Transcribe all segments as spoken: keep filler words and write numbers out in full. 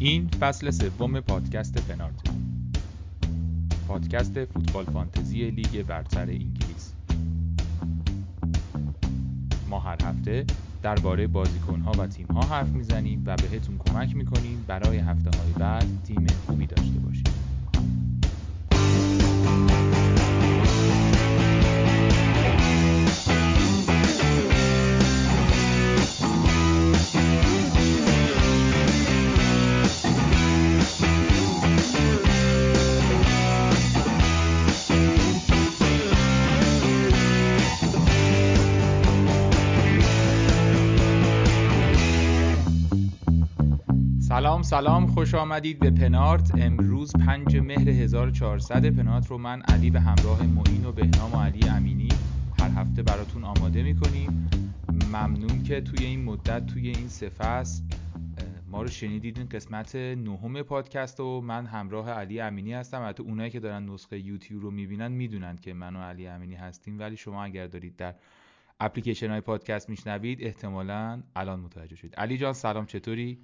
این فصل سوم پادکست پنارت، پادکست فوتبال فانتزی لیگ برتر انگلیس. ما هر هفته درباره بازیکن‌ها و تیم‌ها حرف می‌زنیم و بهتون کمک می‌کنیم برای هفته‌های بعد تیم خوبی داشته باشید. سلام سلام، خوش آمدید به پنارت. امروز پنج مهر هزار و چهارصد پنارت رو من علی به همراه معین و بهنام و علی امینی هر هفته براتون آماده میکنیم. ممنون که توی این مدت، توی این سه فصل ما رو شنیدید. این قسمت نهم پادکست و من همراه علی امینی هستم. البته اونایی که دارن نسخه یوتیوب رو میبینن میدونن که من و علی امینی هستیم، ولی شما اگر دارید در اپلیکیشن های پادکست میشنوید احتمالاً الان متوجه شدید. علی جان سلام، چطوری؟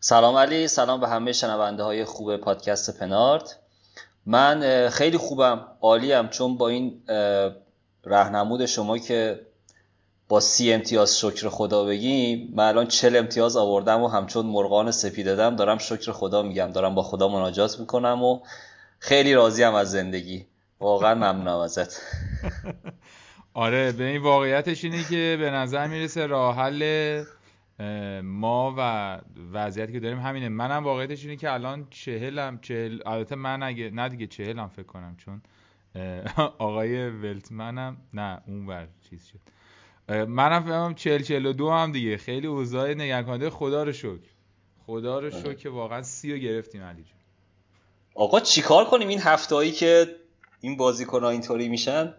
سلام علی، سلام به همه شنونده های خوب پادکست پنارت. من خیلی خوبم، عالیم، چون با این راهنمود شما که با سی امتیاز شکر خدا بگیم، من الان چهل امتیاز آوردم و همچون مرغان سپیددم دارم شکر خدا میگم، دارم با خدا مناجات میکنم و خیلی راضیم از زندگی. واقعا ممنونم ازت. آره، به این واقعیتش اینه که به نظر میرسه راه حل ما و وضعیتی که داریم همینه. منم واقعیتش اینه که الان چهلم، چهل، البته من اگه نه دیگه چهلم فکر کنم، چون آقای ولتمنم نه اون ور چیز شد، منم فهمم چهل چهل و دو هم دیگه. خیلی اوضاع نگه‌کننده، خدا رو شکر، خدا رو شکر که واقعا سی رو گرفتیم. علی جون آقا چیکار کنیم این هفته‌هایی که این بازیکن‌ها اینطوری میشن؟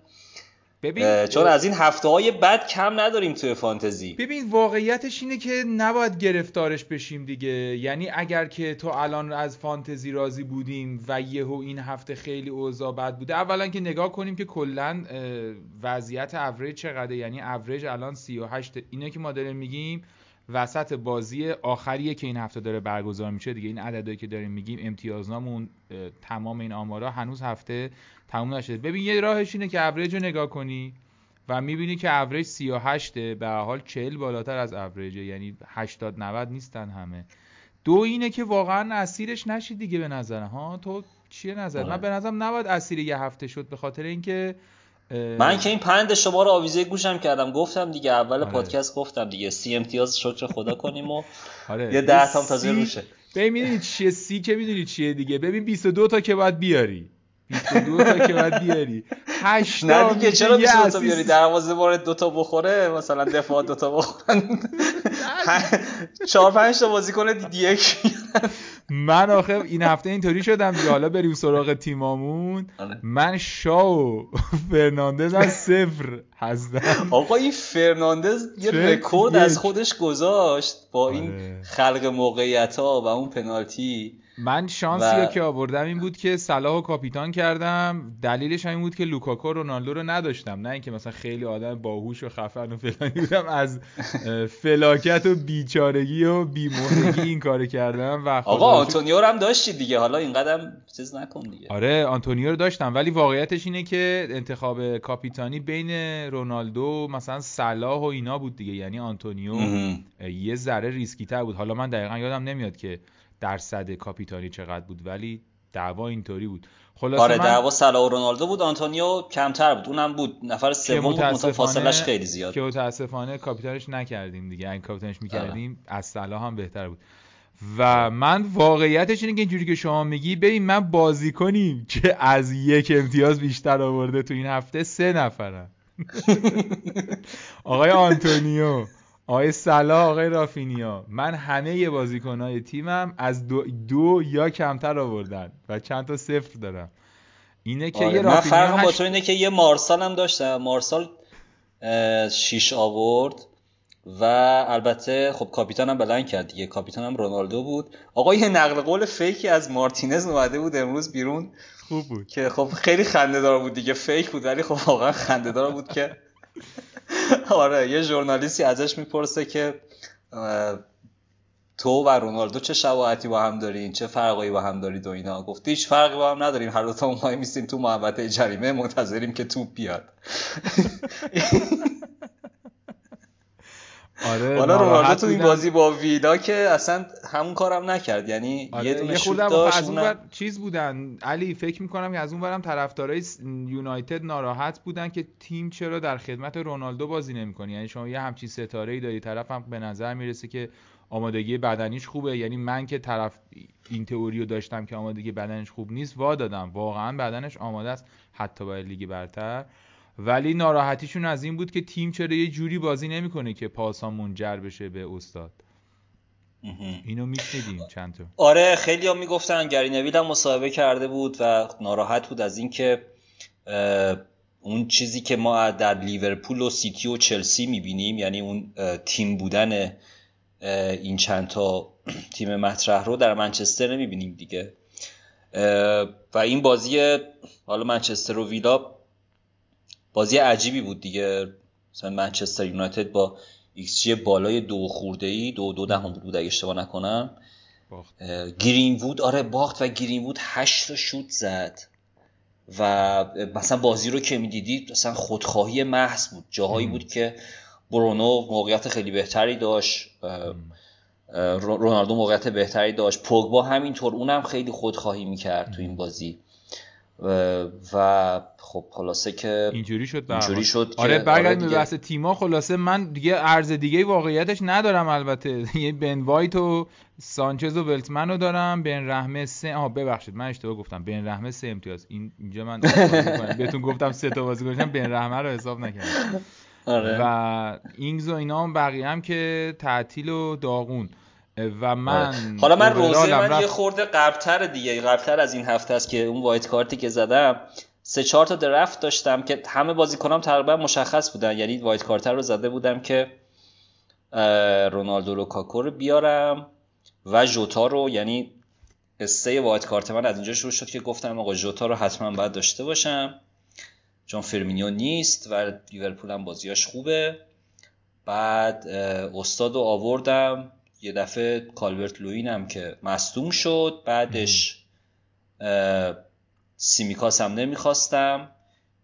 ببین، چون از این هفته‌های بد کم نداریم توی فانتزی. ببین واقعیتش اینه که نباید گرفتارش بشیم دیگه. یعنی اگر که تو الان از فانتزی راضی بودیم و یهو این هفته خیلی اوضاع بد بوده، اولا که نگاه کنیم که کلا وضعیت اوریج چقدره. یعنی اوریج الان سی و هشت. اینه که ما داریم میگیم وسط بازی آخریه که این هفته داره برگزار میشه دیگه. این عددهایی که داریم میگیم امتیازنامون، تمام این آمارا هنوز هفته تموم نشده. ببین یه راهش اینه که اوریج رو نگاه کنی و میبینی که اوریج سی و هشت، به حال چهل بالاتر از اوریج، یعنی هشتاد نود نیستن همه. دو اینه که واقعا اسیرش نشید دیگه. به نظر ها تو چیه نظر؟ من به نظرم نباید اسیر یه هفته شد، به خاطر اینکه من که این پند شما رو آویزه گوشم کردم. گفتم دیگه اول پادکست گفتم دیگه سی امتیاز شکر خدا کنیم و یه ده تا تازه روشه. ببین میدونی چیه سی، که میدونی چیه دیگه. ببین بیست و دو تا که باید بیاری، بیست و دو تا که باید بیاری، هشت تا دیگه. چرا بیست و دو تا بیاری؟ دروازه بار دو تا بخوره، مثلا دفاع دو تا بخورن، چهار پنج تا بازیکن دیگه. من آخه این هفته اینطوری شدم دیگه. حالا بریم سراغ تیمامون. من شاو فرناندز از صفر هستم. آقا این فرناندز یه رکورد از خودش گذاشت با این خلق موقعیت‌ها و اون پنالتی. من شانسی و... که آوردم این بود که صلاحو کاپیتان کردم. دلیلش همین بود که لوکاکو، رونالدو رو نداشتم، نه اینکه مثلا خیلی آدم باهوش و خفن و فلانی بودم. از فلاکت و بیچارگی و بیمهرگی این کارو کردم. و آقا آنتونیو رو هم داشتی دیگه، حالا اینقدرم چیز نکن دیگه. آره آنتونیو رو داشتم، ولی واقعیتش اینه که انتخاب کاپیتانی بین رونالدو مثلا صلاح و اینا بود دیگه. یعنی آنتونیو یه ذره ریسکی‌تر بود. حالا من دقیقاً یادم نمیاد که درصد کاپیتانی چقدر بود، ولی دعوا اینطوری بود. خلاصه آره، دعوا صلاح و رونالدو بود، آنتونیو کمتر بود، اونم بود نفر سوم بود، متأسفانه فاصله‌اش خیلی زیاد که متأسفانه کاپیتانش نکردیم دیگه. اگه کاپیتانش می‌کردیم از صلاح هم بهتر بود. و من واقعیتش اینه که اینجوری که شما میگی، ببین من بازیکنیم که از یک امتیاز بیشتر آورده تو این هفته سه نفرن. آقای آنتونیو، آقای صلاح، آقای رافینیا. من همه ی بازیکن‌های تیمم از دو, دو یا کمتر آوردن و چند تا صفر دارم. اینه که آره، یه رافینیا من فرقم هش... با تو اینه که یه مارسال هم داشتم. مارسال شیش آورد و البته خب کاپیتانم بلند کرد دیگه، کاپیتانم رونالدو بود. آقا یه نقل قول فیکی از مارتینز اومده بود امروز بیرون، خوب بود که خب خیلی خنده‌دار بود دیگه. فیک بود ولی خب واقعا خنده‌دار بود که آره، یه ژورنالیستی ازش میپرسه که تو و رونالدو چه شباهتی با هم دارین، چه فرقی با هم دارید و اینا. گفت هیچ فرقی با هم نداریم، هر دو تا اونها میستیم تو محوطه جریمه منتظریم که توپ بیاد. آره والا رونالدو تو این بازی با ویلا که اصلا همون کارم نکرد، یعنی آره یه دونه شوت داشت از اون ور چیز بودن. علی فکر می‌کنم که از اون ورم طرفدارای یونایتد ناراحت بودن که تیم چرا در خدمت رونالدو بازی نمی‌کنه، یعنی شما یه همچین ستاره‌ای داری، طرفم به نظر میرسه که آمادگی بدنیش خوبه. یعنی من که طرف این تئوریو داشتم که آمادگی بدنش خوب نیست، وا دادم، واقعا بدنش آماده است حتی برای لیگ برتر، ولی ناراحتیشون از این بود که تیم چرا یه جوری بازی نمیکنه که پاسا منجر بشه به استاد. اینو میشنیدیم چند تا. آره خیلی‌ها میگفتن، گری نویل هم مصاحبه کرده بود و ناراحت بود از این که اون چیزی که ما در لیورپول و سیتی و چلسی میبینیم، یعنی اون تیم بودن این چند تا تیم مطرح رو در منچستر نمیبینیم دیگه. و این بازی حالا منچستر و ویلا بازی عجیبی بود دیگه. مثلا منچستر یونایتد با ایکس جی بالای دو خورده‌ای دو دو دهم بود اگه اشتباه نکنم باخت. گرین وود آره باخت و گرین وود هشت شوت زد و مثلا بازی رو که می‌دیدید مثلا خودخواهی محض بود. جاهایی بود که برونو موقعیت خیلی بهتری داشت، رونالدو موقعیت بهتری داشت، پوگبا همینطور، اونم خیلی خودخواهی می‌کرد تو این بازی و, و خب خلاصه که اینجوری شد اینجوری شد آره برگردیم به بحث تیما. خلاصه من دیگه ارز دیگه واقعیتش ندارم، البته یعنی بن وایت و سانچز و ولتمنو دارم. بن رحمه سه آها ببخشید من اشتباه گفتم، بن رحمه سه امتیاز. اینجا من بهتون گفتم سه تا بازی گذاشتم، بن رحمه رو حساب نکردم. آره و اینگز و اینا هم بقیه هم که تعطیل و داغون و من آه. حالا من روزه من رفت... یه خورده قبل‌تر دیگه قبل‌تر از این هفته است که اون وایت کارتی که زدم سه چهار تا درفت داشتم که همه بازیکنام تقریبا مشخص بودن، یعنی وایت کارتر رو زده بودم که رونالدو لوکاکو رو بیارم و ژوتا رو، یعنی سه وایت کارت من از اینجا شروع شد که گفتم آقا ژوتا رو حتما باید داشته باشم چون فرمینیو نیست و لیورپول هم بازیاش خوبه. بعد استادو آوردم، یه دفعه کالورت لوین هم که مصدوم شد، بعدش سیمیکاس هم نمیخواستم،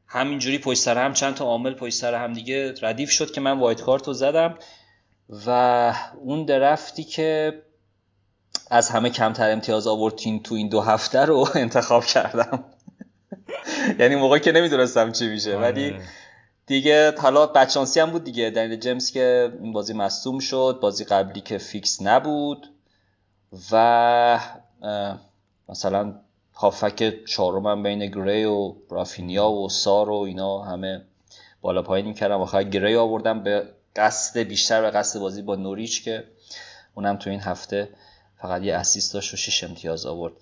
همینجوری پشت سر هم چند تا عامل پشت سر هم دیگه ردیف شد که من وایت کارت رو زدم و اون درفتی که از همه کمتر امتیاز آوردین تو این دو هفته رو انتخاب کردم، یعنی موقعی که نمیدونستم چی میشه ولی دیگه حالا بچانسی هم بود دیگه. دنیل جیمز که این بازی مصدوم شد، بازی قبلی که فیکس نبود و مثلا هافک چهارمم بین گری و رافینیا و سار و اینا همه بالا پایین می‌کردم، آخر گری آوردم به قصد بیشتر و قصد بازی با نوریچ که اونم تو این هفته فقط یه اسیست داشت و شش امتیاز آورد.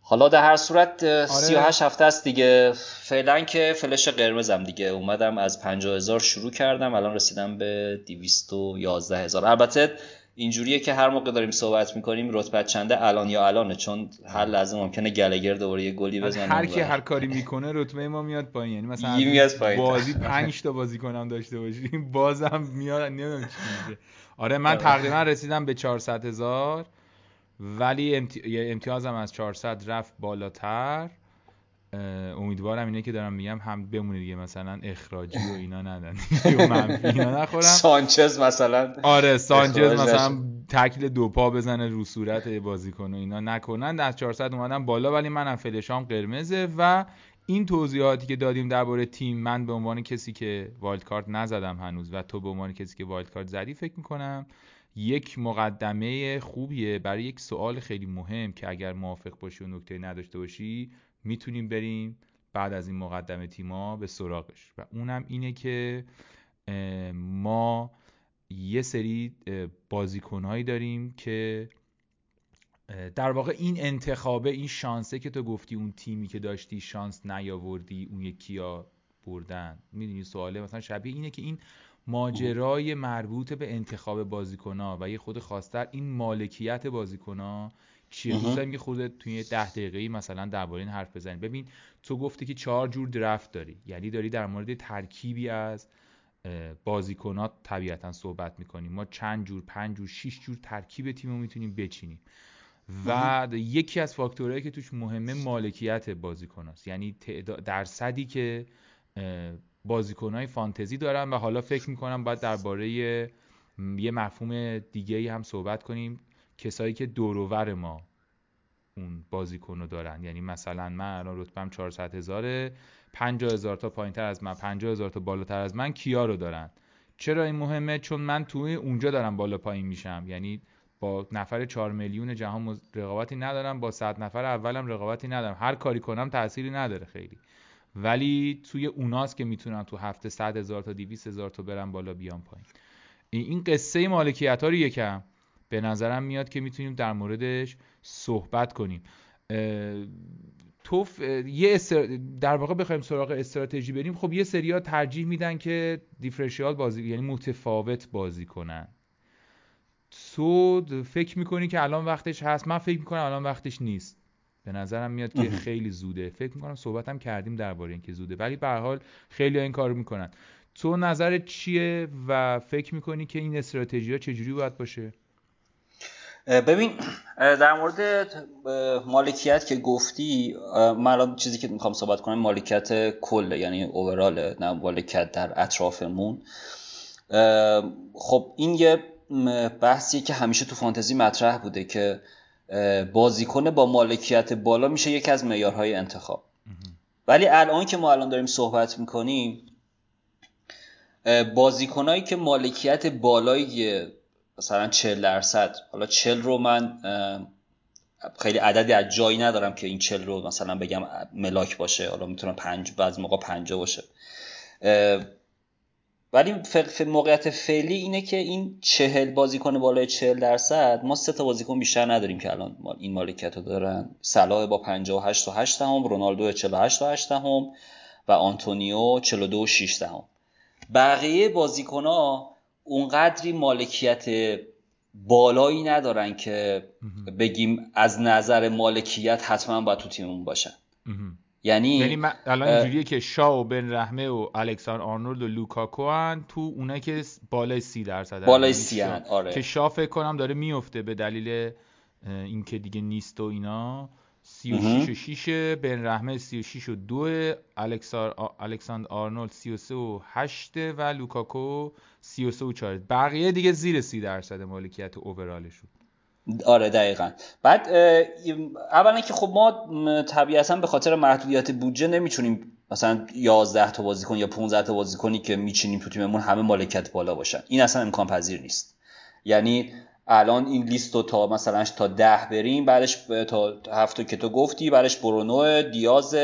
حالا در هر صورت سی و هشت هفته است دیگه. فعلا که فلش قرمزم دیگه، اومدم از پنجاه هزار شروع کردم، الان رسیدم به دویست و یازده هزار. البته اینجوریه که هر موقع داریم صحبت میکنیم رتبه چنده الان یا الانه، چون هر لحظه ممکنه گلگر دوباره یه گلی بزنه. هر کی هر کاری میکنه رتبه ما میاد پایین، یعنی مثلا بازی پنج تا بازیکنم داشته باشیم بازم میاد، نمیدونم چی میشه. آره من تقریبا رسیدم به چهارصد هزار ولی امتی... امتیازم از چهارصد رفت بالاتر. امیدوارم اینه که دارم میگم هم بمونه دیگه، مثلا اخراجی و اینا ندن و منفی اینا نخورم. سانچز مثلا آره سانچز مثلا تکل دو پا بزنه رو صورت بازیکن و اینا نکنن. از چهارصد اومدم بالا ولی منم فلشام قرمزه و این توضیحاتی که دادیم درباره تیم، من به عنوان کسی که وایلد کارت نزدم هنوز و تو به عنوان کسی که وایلد کارت زدی فکر می‌کنم یک مقدمه خوبیه برای یک سوال خیلی مهم که اگر موافق باشی و نکته نداشته باشی میتونیم بریم بعد از این مقدمه تیما به سراغش و اونم اینه که ما یه سری بازیکنهایی داریم که در واقع این انتخابه، این شانسه که تو گفتی اون تیمی که داشتی شانس نیاوردی اون یکیا بردن. میدونی سواله مثلا شبیه اینه که این ماجرای مربوط به انتخاب بازیکن‌ها و یه خود خواستر این مالکیت بازیکن‌ها چیه. دوستم که خودت توی ده دقیقه‌ای مثلا درباره این حرف بزنی. ببین تو گفتی که چهار جور درفت داری، یعنی داری در مورد ترکیبی از بازیکنات طبیعتا صحبت میکنیم، ما چند جور پنج جور شش جور ترکیب تیم رو میتونیم بچینیم و یکی از فاکتورهایی که توش مهمه مالکیت بازیکناست، یعنی درصدی که بازیکنهای فانتزی دارن. و حالا فکر میکنم باید درباره یه مفهوم دیگه‌ای هم صحبت کنیم، کسایی که دوروور ما اون بازیکنو دارن، یعنی مثلا من الان رتبم چهارصد هزاره، پنجاه هزار تا پایینتر از من، پنجاه هزار تا بالاتر از من کیا رو دارن. چرا این مهمه؟ چون من توی اونجا دارم بالا پایین میشم، یعنی با نفر چهار میلیون جهان رقابتی ندارم، با صد نفر اولم رقابتی ندارم، هر کاری کنم تأثیری نداره خیلی، ولی توی اوناست که میتونم تو هفته صد هزار تا دویست هزار تا برم بالا بیام پایین. این قصه مالکیت‌ها رو یکم به نظرم میاد که میتونیم در موردش صحبت کنیم. توف یه استر... در واقع بخوایم سراغ استراتژی بریم، خب یه سری‌ها ترجیح میدن که دیفرنشیال بازی، یعنی متفاوت بازی کنن. تو فکر میکنی که الان وقتش هست؟ من فکر میکنم الان وقتش نیست. به نظرم میاد که خیلی زوده. فکر میکنم صحبتم کردیم درباره این که زوده، ولی به هر حال خیلی‌ها این کارو میکنن. تو نظرت چیه و فکر میکنی که این استراتژی‌ها چجوری باید باشه؟ ببین، در مورد مالکیت که گفتی، من چیزی که میخوام صحبت کنم مالکیت کله، یعنی اووراله، نه مالکیت در اطرافمون. خب این یه بحثیه که همیشه تو فانتزی مطرح بوده که بازیکن با مالکیت بالا میشه یکی از معیارهای انتخاب. ولی الان که ما الان داریم صحبت میکنیم، بازیکنایی که مالکیت بالای مثلا چهل درصد، حالا چهل رو من خیلی عددی از جایی ندارم که این چهل رو مثلا بگم ملاک باشه، حالا میتونم پنج، بعضی موقع پنجاه باشه، ولی موقعیت فعلی اینه که این چهل بازیکن بالای چهل درصد، ما سه تا بازیکن بیشتر نداریم که الان این مالکیت رو دارن. صلاح با پنجاه و هشت و هشت دهم، رونالدو چهل و هشت و هشت دهم و آنتونیو چهل و دو و شش دهم. بقیه بازیکن‌ها اونقدری مالکیت بالایی ندارن که بگیم از نظر مالکیت حتما باید تو تیممون باشن. یعنی الان اینجوریه که شاو، بن رحمه و الکساندر آرنولد و لوکاکو هن تو اونایی که بالای سی درصد، بالای سی هن. آره. که شاو فکر کنم داره میفته به دلیل اینکه دیگه نیست و اینا، سی و شش و شش، بن رحمه سی و شش و دو، الکساندر آرنولد سی و سه و هشت و لوکاکو سی و سه و چهار. بقیه دیگه زیر سی درصد مالکیت اوورالشون. آره دقیقاً. بعد اولا که خب ما طبیعتاً به خاطر محدودیت بودجه نمیتونیم مثلا یازده تا بازیکن یا پانزده تا بازیکنی که میچینیم تو تیممون همه مالکیت بالا باشن. این اصلا امکان پذیر نیست. یعنی الان این لیستو تا مثلا تا ده بریم، بعدش تا هفت که تو گفتی، بعدش برونو، دیاز،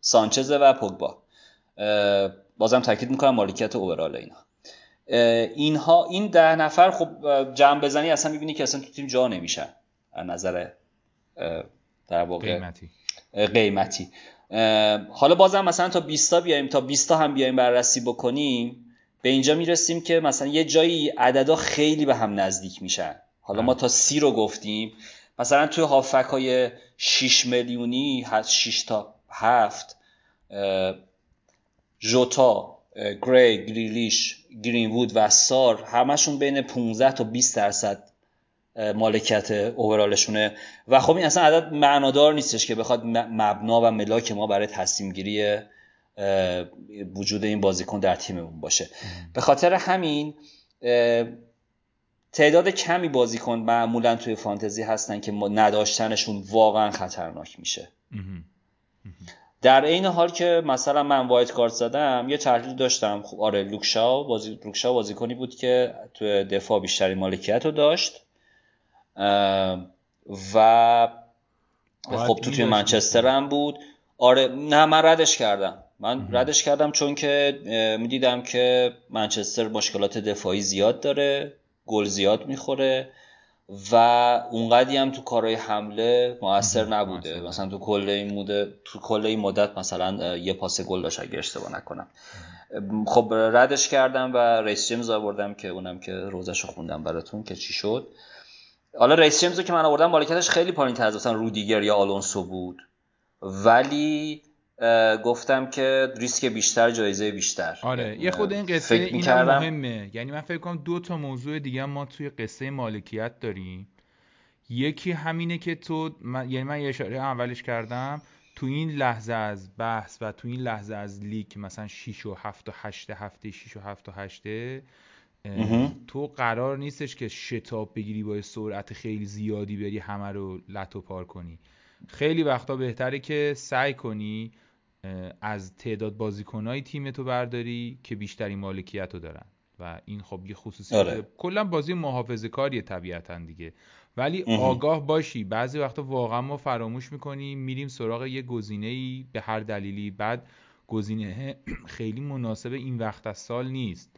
سانچز و پوگبا. بازم تاکید میکنم مالکیت اوورال اینا. اینها این ده نفر خب جمع بزنی اصلا میبینی که اصلا تو تیم جا نمیشن از نظر در واقع قیمتی. قیمتی. حالا بازم مثلا تا بیست تا بیایم، تا بیست تا هم بیایم بررسی بکنیم، به اینجا میرسیم که مثلا یه جایی عددا خیلی به هم نزدیک میشن. حالا ما تا سی رو گفتیم، مثلا توی هافک های شش میلیونی هست، شش تا هفت، جوتا، گری، گریلیش، گرین‌وود و سار همشون بین پانزده تا بیست درصد مالکیت اوورالشونه و خب این اصلا عدد معنادار نیستش که بخواد مبنا و ملاک ما برای تصمیم گیری وجود این بازیکن در تیممون باشه. به خاطر همین تعداد کمی بازیکن معمولا توی فانتزی هستن که نداشتنشون واقعا خطرناک میشه. در این حال که مثلا من وایت کارت زدم، یه تحلیل داشتم. خب آره، لوکشاو بازی لوکشاو بازیکنی بود که تو دفاع بیشتری مالکیت رو داشت و خب تو توی منچستر هم بود. آره نه، من ردش کردم من ردش کردم چون که میدیدم که منچستر مشکلات دفاعی زیاد داره، گل زیاد میخوره و اونقدی هم تو کارهای حمله موثر نبوده. محسن. مثلا تو کل این مدت تو کل این مدت مثلا یه پاس گل داشت اگه اشتباه نکنم. خب ردش کردم و رئیس جیمز آوردم که اونم که روزشو خوندم براتون که چی شد. حالا رئیس جیمز که من آوردم مالکیتش خیلی پایین‌تر از مثلا رودیگر یا آلونسو بود، ولی گفتم که ریسک بیشتر جایزه بیشتر. آره یه خود این قصه این مهمه. یعنی من فکر کنم دو تا موضوع دیگه ما توی قصه مالکیت داریم. یکی همینه که تو من... یعنی من یه اشاره اولش کردم تو این لحظه از بحث و تو این لحظه از لیگ مثلا شش و هفت و هشت هفته شش و هفت و هشت تو قرار نیستش که شتاب بگیری با سرعت خیلی زیادی بری همه رو لتو پار کنی. خیلی وقتا بهتره که سعی کنی از تعداد بازیکنای تیمتو برداری که بیشترین مالکیتو دارن و این خب یه خصوصیه کلا بازی محافظه‌کاریه طبیعتاً دیگه، ولی آگاه باشی بعضی وقتا واقعا ما فراموش میکنیم میریم سراغ یه گزینه‌ای به هر دلیلی، بعد گزینه خیلی مناسب این وقت از سال نیست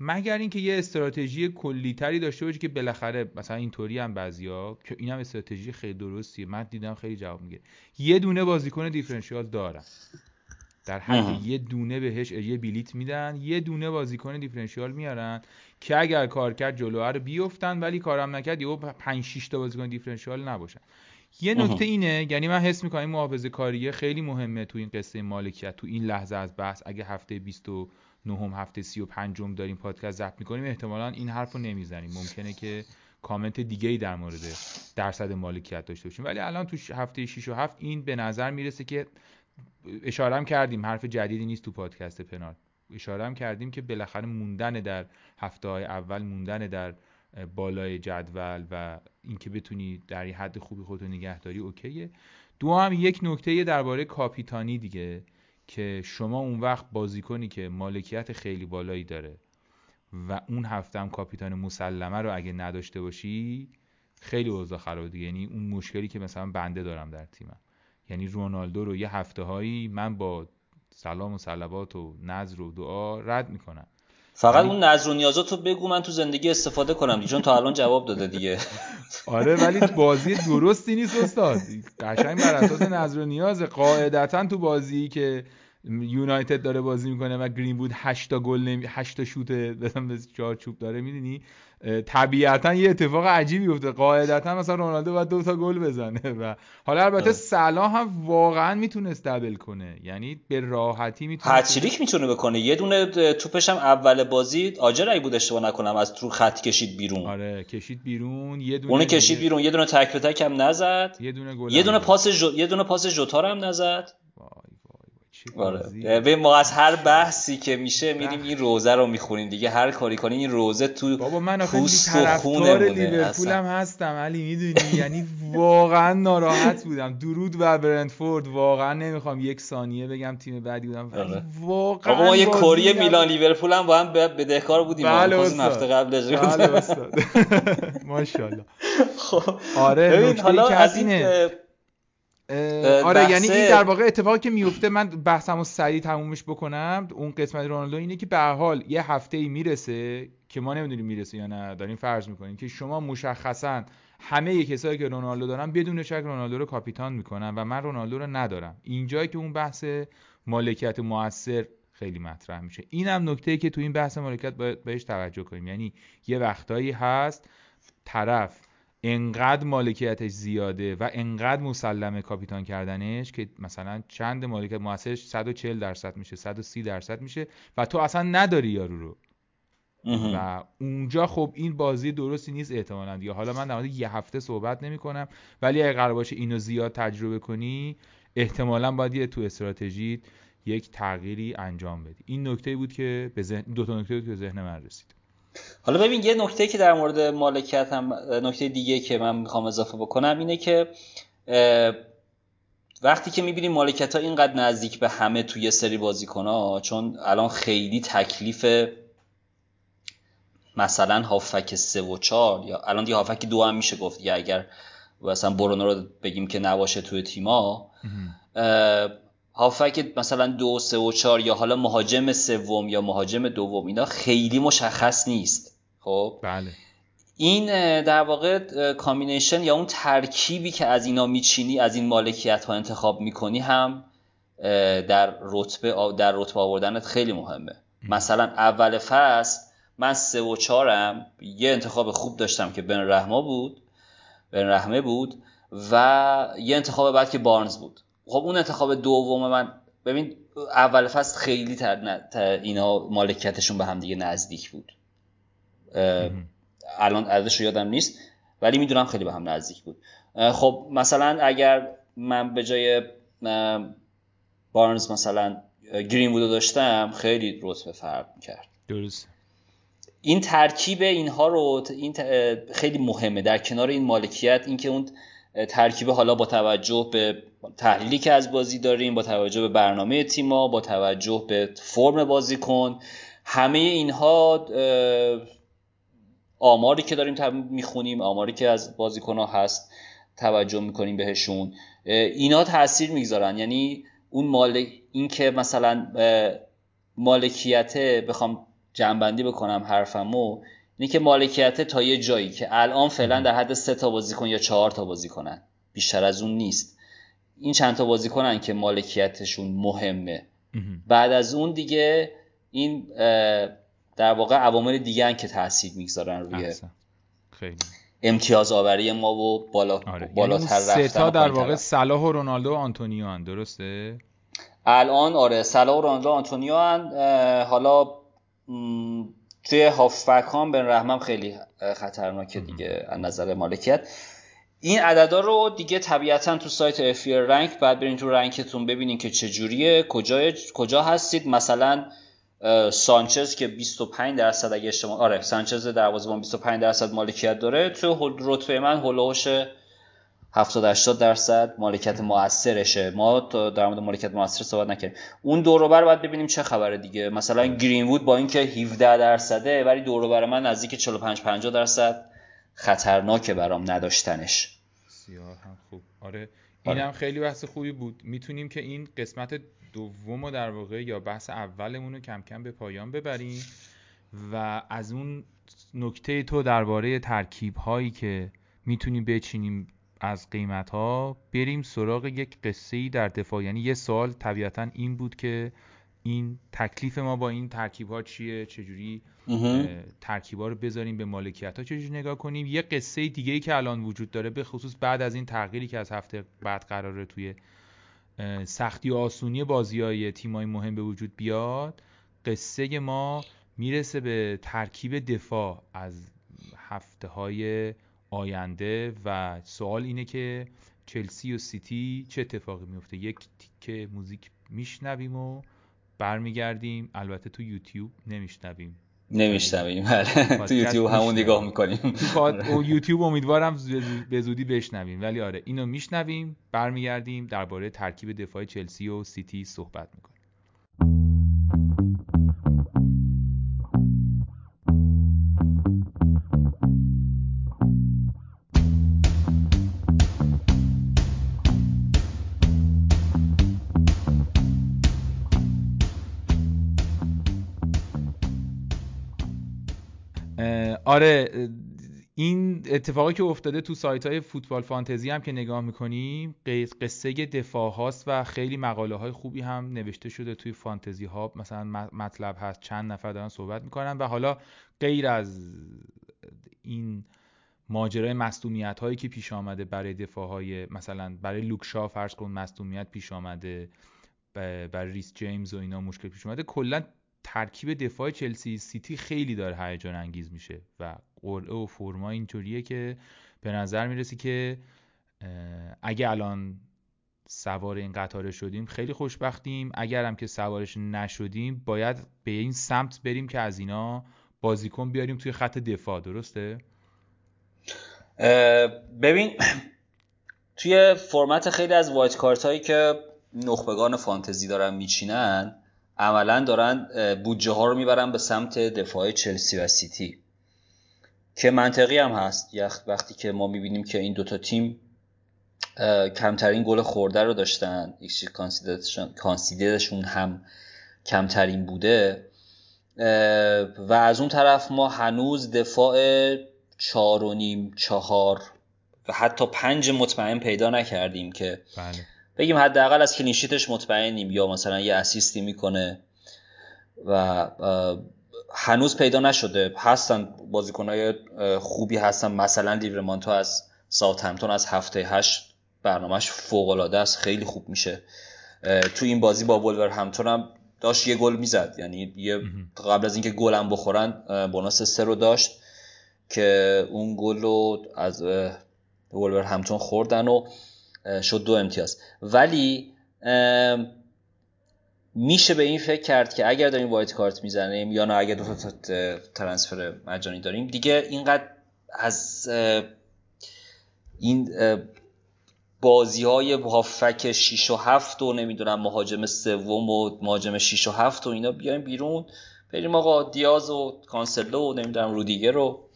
مگر اینکه یه استراتژی کلی‌تری داشته باشه که بالاخره مثلا اینطوری هم بعضیا که اینم استراتژی خیلی درستیه من دیدم خیلی جواب میگه یه دونه بازیکن دیفرنشیال دارن در حد یه دونه بهش یه بلیت میدن یه دونه بازیکن دیفرنشیال میارن که اگر کار کرد جلوه رو بیافتن ولی کارم نکرد یهو پنج شش تا بازیکن دیفرنشیال نباشن. یه نکته اینه، یعنی من حس می‌کنم محافظه‌کاری خیلی مهمه تو این قصه مالکیت تو این لحظه از بحث. اگه هفته بیست و نهم هفته سی و پنجم داریم پادکست ضبط میکنیم احتمالاً این حرفو نمیزنیم، ممکنه که کامنت دیگه‌ای در مورد درصد مالکیت داشته باشیم، ولی الان تو هفته شش و هفت این به نظر میرسه که اشاره هم کردیم، حرف جدیدی نیست تو پادکست پنارت اشاره هم کردیم که بالاخره موندن در هفته‌های اول، موندن در بالای جدول و اینکه بتونی در حد خوبی خودتو نگه داری اوکیه. دو هم یک نکته درباره کاپیتانی دیگه که شما اون وقت بازیکنی که مالکیت خیلی بالایی داره و اون هفته هم کاپیتان مسلمه رو اگه نداشته باشی خیلی اوضاع خرابه دیگه. یعنی اون مشکلی که مثلا بنده دارم در تیمم، یعنی رونالدو رو یه هفته هایی من با سلام و صلوات و نذر و دعا رد میکنم. فقط اون نذر و نیازاتو بگو من تو زندگی استفاده کنم چون تا الان جواب داده دیگه. آره ولی بازی درستی نیست استاد، قشنگ بر اساس نذر و نیاز. قاعدتا تو بازی که یونایتد داره بازی میکنه و گرین وود هشت تا گل نمی هشت تا شوت مثلا چارچوب داره میدونی طبیعتا یه اتفاق عجیبی میفته. قاعدتا مثلا رونالدو باید دو تا گل بزنه و حالا البته صلاح هم واقعا میتونه دبل کنه، یعنی به راحتی میتونه هتریک میتونه بکنه. یه دونه توپش هم اول بازی آجرای بود اشتباه نکنم از تو خط کشید بیرون. آره کشید بیرون، یه دونه اون کشید بیرون، یه دونه تک به تک هم نزد، یه دونه گل، یه دونه پاس جو... یه دونه پاس ژوتا هم نزد. آره. به ما از هر بحثی که میشه میریم این روزه رو میخونیم دیگه، هر کاری کنیم این روزه تو بابا من آخه طرفدار لیورپول هم هستم علی میدونی. یعنی واقعا ناراحت بودم، درود بر برنتفورد، واقعا نمیخوام یک ثانیه بگم تیم بعدی بودم آره. واقعا بابا ما یه کری میلان لیورپول هم با هم بدهکار بودیم روز هفته قبلش بله استاد ماشاءالله. خب آره حالا از این آره بحثه... یعنی این در واقع اتفاقی که میفته، من بحثمو سریع تمومش بکنم اون قسمت رونالدو، اینه که به هر حال یه هفته‌ای میرسه که ما نمیدونیم میرسه یا نه، داریم فرض میکنیم که شما مشخصا همه کسایی که رونالدو دارن بدون شک رونالدو رو کاپیتان میکنن و من رونالدو رو ندارم. اینجایی که اون بحث مالکیت مؤثر خیلی مطرح میشه. اینم نکته‌ای که تو این بحث مالکیت باید بهش توجه کنیم، یعنی یه وقتایی هست طرف انقدر مالکیتش زیاده و انقدر مسلمه کاپیتان کردنش که مثلا چند مالکیت مؤثرش صد و چهل درصد میشه صد و سی درصد میشه و تو اصلا نداری یارو رو و اونجا خب این بازی درستی نیست احتمالاً دیگه. حالا من در مورد یه هفته صحبت نمی کنم ولی اگه قرار باشه اینو زیاد تجربه کنی احتمالاً باید تو استراتژیت یک تغییری انجام بدی. این نکته بود که به ذهن دو تا نکته بود که به ذهن من رسید. حالا ببین یه نکته که در مورد مالکیت هم نکته دیگه که من میخوام اضافه بکنم اینه که وقتی که میبینیم مالکیت ها اینقدر نزدیک به همه توی یه سری بازیکن ها، چون الان خیلی تکلیف مثلا هافک سه و چهار یا الان دیگه هافک دو هم میشه گفت یا اگر مثلا برونو رو بگیم که نباشه توی تیما هافک مثلا دو سه و چهار یا حالا مهاجم سوم یا مهاجم دوم اینا خیلی مشخص نیست. خب بله این در واقع کامبینیشن یا اون ترکیبی که از اینا میچینی از این مالکیت ها انتخاب میکنی هم در رتبه در رتبه آوردنت خیلی مهمه. مثلا اول فصل من سه و چهارم یه انتخاب خوب داشتم که بن رحمه بود بن رحمه بود و یه انتخاب بعد که بارنز بود. خب اون انتخاب دوم من ببین اول فصل خیلی تر اینا مالکیتشون به هم دیگه نزدیک بود، الان عددش رو یادم نیست ولی میدونم خیلی به هم نزدیک بود. خب مثلا اگر من به جای بارنز مثلا گرین وودو داشتم خیلی رتبه فرق میکرد. درست. این ترکیب اینها رو این خیلی مهمه در کنار این مالکیت، اینکه اون ترکیب حالا با توجه به تحلیلی که از بازی داریم، با توجه به برنامه تیما، با توجه به فرم بازیکن، همه اینها آماری که داریم میخونیم، آماری که از بازیکن‌ها هست توجه میکنیم بهشون، اینا تاثیر میگذارن. یعنی اون مال این که مثلا مالکیته بخوام جنبندی بکنم حرفمو، اینه که مالکیته تا یه جایی که الان فعلا در حد سه تا بازیکن یا چهار تا بازیکنن، بیشتر از اون نیست. این چند تا بازیکنن که مالکیتشون مهمه، بعد از اون دیگه این در واقع عوامل دیگه ان که تاثیر میگذارن روی خیلی امتیاز آوری ما و بالا آره. بالاتر یعنی رفتن. سه تا در واقع صلاح و رونالدو و آنتونیو ان، درسته؟ الان آره صلاح و رونالدو و آنتونیو ان. حالا م... توی هافبک ها بن رحمم خیلی خطرناکه دیگه از نظر مالکیت. این عددا رو دیگه طبیعتا تو سایت اف ای رنک بعد برین تو رنکتون ببینین که چه جوریه، کجای کجا هستید. مثلا سانچز که بیست و پنج درصد اگه شما آره سانچز دروازه‌بان بیست و پنج درصد مالکیت داره، تو رتبه من هولوش هفتاد هشتاد درصد مالکیت موثرشه. ما در مورد مالکیت موثر صحبت نکردیم، اون دور و بر باید ببینیم چه خبره دیگه. مثلا گرین‌وود با اینکه هفده درصده ولی دور و بر من نزدیک چهل و پنج پنجاه درصد خطرناکه برام نداشتنش. بسیار هم خوب. آره اینم آره. خیلی بحث خوبی بود. میتونیم که این قسمت دوم در واقع یا بحث اولمون رو کم کم به پایان ببریم و از اون نکته تو درباره ترکیب هایی که میتونیم بچینیم از قیمت ها بریم سراغ یک قصه‌ای در دفاع. یعنی یه سوال طبیعتاً این بود که این تکلیف ما با این ترکیب ها چیه، چجوری ترکیب ها رو بذاریم، به مالکیت ها چجوری نگاه کنیم. یه قصه دیگه‌ای که الان وجود داره به خصوص بعد از این تغییری که از هفته بعد قراره توی سختی و آسونی بازی‌های تیم‌های مهم به وجود بیاد، قصه ما میرسه به ترکیب دفاع از هفته‌های آینده و سوال اینه که چلسی و سیتی چه اتفاقی میفته. یک تیکه موزیک میشنویم و برمیگردیم. البته تو یوتیوب نمیشنویم نمیشنویم تو یوتیوب همون نگاه میکنیم. تو یوتیوب امیدوارم به زودی بشنویم، ولی آره اینو میشنویم، برمیگردیم درباره ترکیب دفاعی چلسی و سیتی صحبت میکنیم. آره این اتفاقی که افتاده تو سایت‌های فوتبال فانتزی هم که نگاه می‌کنیم قصه دفاع هاست و خیلی مقاله‌های خوبی هم نوشته شده توی فانتزی هاب. مثلا مطلب هست چند نفر دارن صحبت می‌کنن و حالا غیر از این ماجرای مصدومیت‌هایی که پیش آمده برای دفاع‌های مثلا برای لوکشا فرض کن مصدومیت پیش آمده، برای ریس جیمز و اینا مشکل پیش اومده، کلاً ترکیب دفاع چلسی سیتی خیلی داره هیجان انگیز میشه و قرعه و فرما اینطوریه که به نظر میرسی که اگه الان سوار این قطاره شدیم خیلی خوشبختیم، اگر هم که سوارش نشدیم باید به این سمت بریم که از اینا بازیکن بیاریم توی خط دفاع. درسته؟ ببین توی فرمت خیلی از وایت کارت هایی که نخبگان فانتزی دارن میچینن عملا دارن بودجه ها رو میبرن به سمت دفاع چلسی و سیتی که منطقی هم هست. یخ وقتی که ما میبینیم که این دوتا تیم کمترین گل خورده رو داشتن، ایکس کانسیدیشون هم کمترین بوده و از اون طرف ما هنوز دفاع چار و نیم چهار و حتی پنج مطمئن پیدا نکردیم که بله. بگیم حداقل از کلینشیتش مطمئنیم یا مثلا یه اسیستی میکنه و هنوز پیدا نشده. هستن بازیکنای خوبی هستن، مثلا لیبرمانتو از ساوثهمپتون از هفته هشت برنامهش فوق العاده است، خیلی خوب میشه. تو این بازی با ولورهمپتون هم داشت یه گل میزد، یعنی یه قبل از اینکه گل هم بخورن بوناس سه رو داشت که اون گل رو از ولورهمپتون خوردن و شد دو امتیاز. ولی میشه به این فکر کرد که اگر داریم وایت کارت میزنیم یا نه اگر دو تا ترانسفر مجانی داریم دیگه اینقدر از این بازی های هافک شیش و هفت و نمیدونم مهاجم سوم و مهاجم شیش و هفت و اینا بیایم بیرون، بریم آقا دیاز و کانسلو و نمیدونم رودیگر و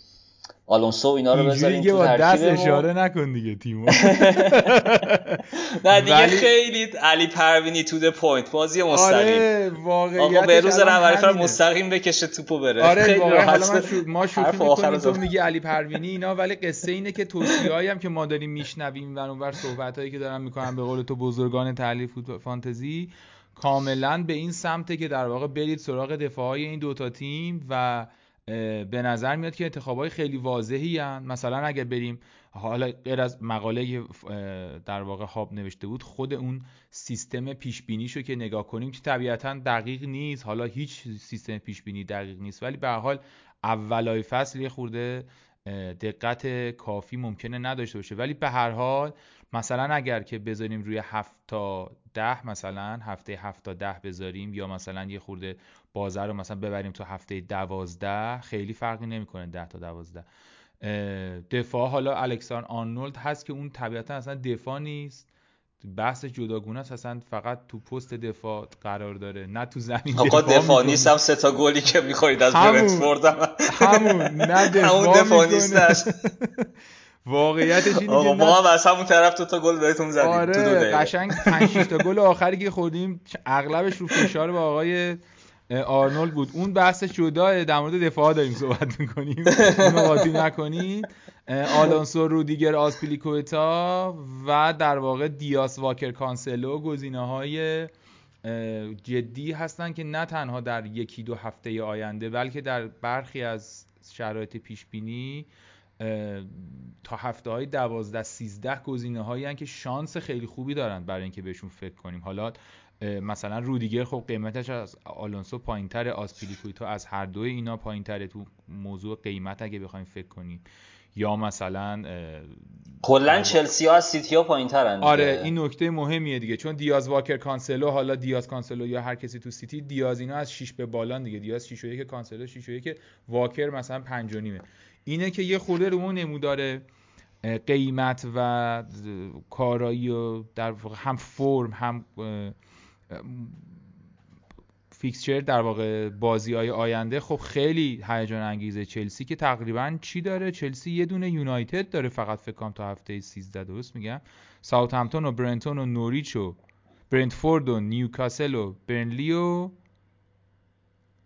آلونسو اینا رو بذاریم تو ترکیبمون. دست اشاره نکن دیگه تیمو. نه دیگه خیلی علی پروینی تو د پوینت، بازی مستقیم. آره واقعیت آقا به روز رهبر مستقیم بکشه توپو بره. آره واقعا ما شوخی می‌کنیم تو میگی علی پروینی اینا، ولی قصه اینه که توصیه‌هایی هم که ما داریم میشنویم و اونور صحبتایی که دارن می‌کنن به قول تو بزرگان تحلیل فوتبال فانتزی کاملاً به این سمته که در واقع برید سراغ دفاع‌های این دو تا تیم و به نظر میاد که انتخابای خیلی واضحی هن. مثلا اگر بریم حالا غیر از مقاله در واقع هاب نوشته بود، خود اون سیستم پیشبینیشو که نگاه کنیم که طبیعتاً دقیق نیست، حالا هیچ سیستم پیشبینی دقیق نیست، ولی به هر حال اولای فصل یه خورده دقت کافی ممکنه نداشته باشه. ولی به هر حال مثلا اگر که بذاریم روی هفت تا ده، مثلا هفته هفت تا ده بذاریم یا مثلا یه خورده بازار رو مثلا ببریم تو هفته دوازده، خیلی فرقی نمیکنه ده تا دوازده. دفاع حالا الکسان آرنولد هست که اون طبیعتا اصلا دفاع نیست، بحث جداگونه است، اصلا فقط تو پست دفاع قرار داره نه تو زمین. آقا دفاع نیست، هم سه تا گلی که می‌خورید از برنتفورد همون نه دفاع نیست. واقعیتش اینه که ما هم از همون طرف دو تا گل بهتون زدیم. آره تو دو دقیقه قشنگ پنج شش تا گل آخری که خوردیم اغلبش رو فشار با آقای آرنولد بود. اون بحث جداه، در مورد دفاع داریم صحبت می‌کنیم، نقاطی نکنید. آلونسو، رودیگر، آسپلیکوئتا و در واقع دیاس، واکر، کانسلو گزینه‌های جدی هستن که نه تنها در یکی دو هفته آینده بلکه در برخی از شرایط پیشبینی تا هفته‌های دوازده سیزده گزینه‌هایی هستن که شانس خیلی خوبی دارن برای اینکه بهشون فکر کنیم. حالا مثلا رودیگر خب قیمتش از آلونسو پایین‌تره، آسپلیکوئتا از هر دوی اینا پایین‌تره تو موضوع قیمت اگه بخوایم فکر کنیم. یا مثلا کلا چلسی ها از سیتی ها پایین‌ترن. آره این نکته مهمیه دیگه، چون دیاز، واکر، کانسلو، حالا دیاز کانسلو یا هر کسی تو سیتی، دیاز اینا از شش به بالا دیگه، دیاز شش و یک، کانسلو شش و یک، واکر مثلا پنج و نیم. اینه که یه خورده رو اون نموداره قیمت و کارایی و در واقع هم فرم هم فیکسچر در واقع بازی‌های آینده خب خیلی هیجان انگیزه. چلسی که تقریبا چی داره؟ چلسی یه دونه یونایتد داره فقط فکر کنم تا هفته سیزده، درست میگم؟ ساوثهمپتون و برنتون و نوریچ و برنتفورد و نیوکاسل و برنلی و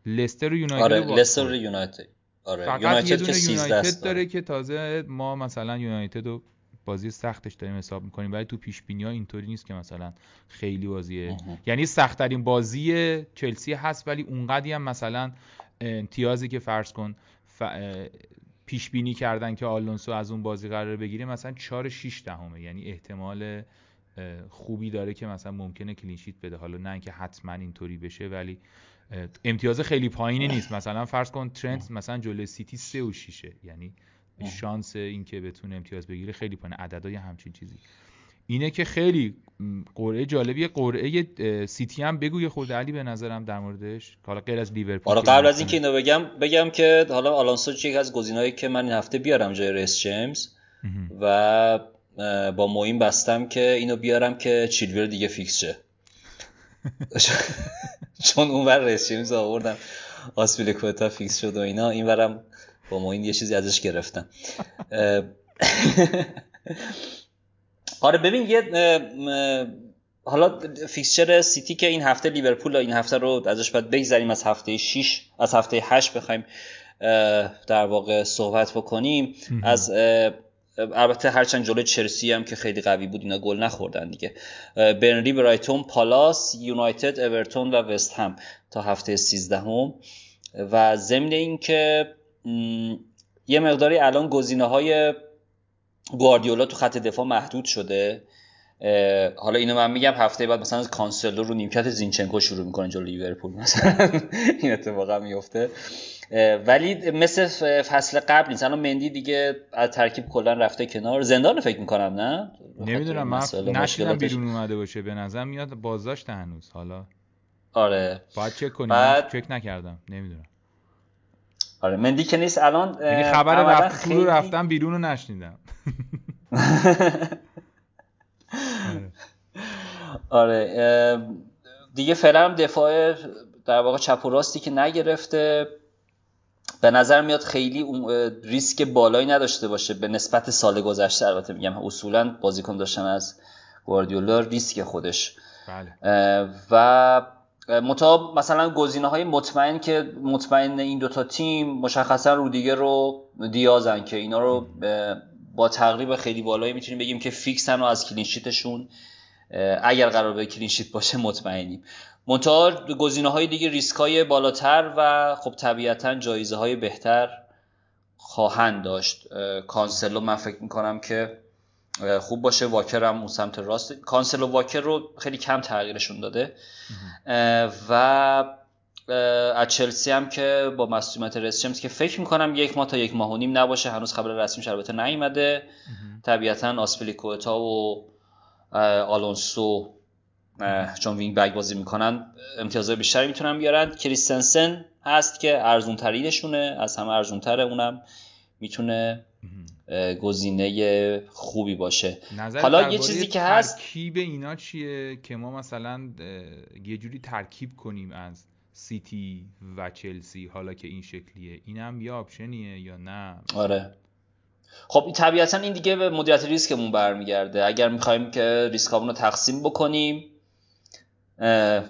لستر و یونایتد. آره لستر و یونایتد. آره فقط یه دونه یونایتد داره که تازه ما مثلا یونایتد رو بازی سختش داریم حساب میکنیم، ولی تو پیشبینی‌ها اینطوری نیست که مثلا خیلی بازیه، یعنی سخت‌ترین بازی چلسی هست ولی اونقدی هم مثلا امتیازی که فرض کن ف... پیشبینی کردن که آلونسو از اون بازی قرار بگیره مثلا چهار شش دهمه، یعنی احتمال خوبی داره که مثلا ممکنه کلین شیت بده. حالا نه اینکه حتما اینطوری بشه ولی امتیاز خیلی پایینی نیست. مثلا فرض کن ترنت مثلا جلوی سیتی سه و شش، یعنی شانس این که بتونه امتیاز بگیره خیلی پایینه. عددای همچین چیزی اینه که خیلی قرعه جالبیه. قرعه سیتی هم بگو یه خورده علی به نظرم در موردش، حالا غیر از لیورپول. آره قبل از اینکه اینو بگم بگم که حالا آلونسو یکی از گزینه‌هایی که من این هفته بیارم جای ریس جیمز و با معین بستم که اینو بیارم که چیلور دیگه فیکس شه. چون اونور ریس جیمز آوردم، آسپلیکوئتا فیکس شد و اینا، اینورم با معین یه چیزی ازش گرفتم. آره ببین یه حالا فیکسچر سیتی که این هفته لیورپول، این هفته رو ازش بعد بگذاریم، از هفته شش از هفته هشت بخوایم در واقع صحبت بکنیم. از البته هرچند جلوی چلسی هم که خیلی قوی بود اینا گل نخوردن دیگه، برنلی، برایتون، پالاس، یونایتد، اورتون و وست هم تا هفته سیزدهم. و ضمن این که م... یه مقداری الان گزینه‌های گواردیولا تو خط دفاع محدود شده حالا اینو من میگم هفته بعد مثلا کانسلو رو نیمکت زینچنکو شروع میکنه جلوی لیورپول مثلا این اتفاقا میفته، ولی مثل فصل قبل نیست. الان مندی دیگه از ترکیب کلا رفته کنار، زندان فکر میکنم نه نمیدونم من نشیدم بیرون اومده باشه، به نظر میاد بازداشت هنوز. حالا آره باید چک کنیم، بعد... چک نکردم نمیدونم. آره مندی که نیست الان، خبر رفت خیلی... رفتم بیرون رو نشنیدم. آره دیگه فعلا دفاع در واقع چپ و راستی که نگرفته، به نظر میاد خیلی ریسک بالایی نداشته باشه به نسبت سال گذشته. البته میگم اصولا بازیکن داشتن از گواردیولا ریسک خودش بله. و مطابق مثلا گزینه‌های مطمئن که مطمئن این دوتا تیم مشخصا رودیگر رو دیازن که اینا رو با تقریب خیلی بالایی میتونیم بگیم که فیکسن و از کلینشیتشون اگر قرار به کلینشیت باشه مطمئنیم. منتها گزینه‌های دیگه ریسک‌های بالاتر و خب طبیعتاً جایزه‌های بهتر خواهند داشت. کانسلو من فکر می‌کنم که خوب باشه، واکر هم اون سمت راست. کانسلو واکر رو خیلی کم تغییرشون داده و از چلسی هم که با مسئولیت رس جیمز که فکر می‌کنم یک ماه تا یک ماه و نیم نباشه، هنوز خبر رسمیش البته نیومده. طبیعتاً آسپلیکوئتا و آلونسو چون وینگ بک بازی میکنن امتیازهای بیشتری میتونن بیارن. کریستنسن هست که ارزون ترینشونه، از همه ارزون تره، اونم میتونه گزینه خوبی باشه. حالا یه چیزی که هست ترکیب اینا چیه که ما مثلا یه جوری ترکیب کنیم از سیتی و چلسی، حالا که این شکلیه اینم یا آپشنیه یا نه؟ آره خب طبیعتا این دیگه به مدیریت ریسکمون برمیگرده. اگر میخوایم که ریسکامون رو تقسیم بکنیم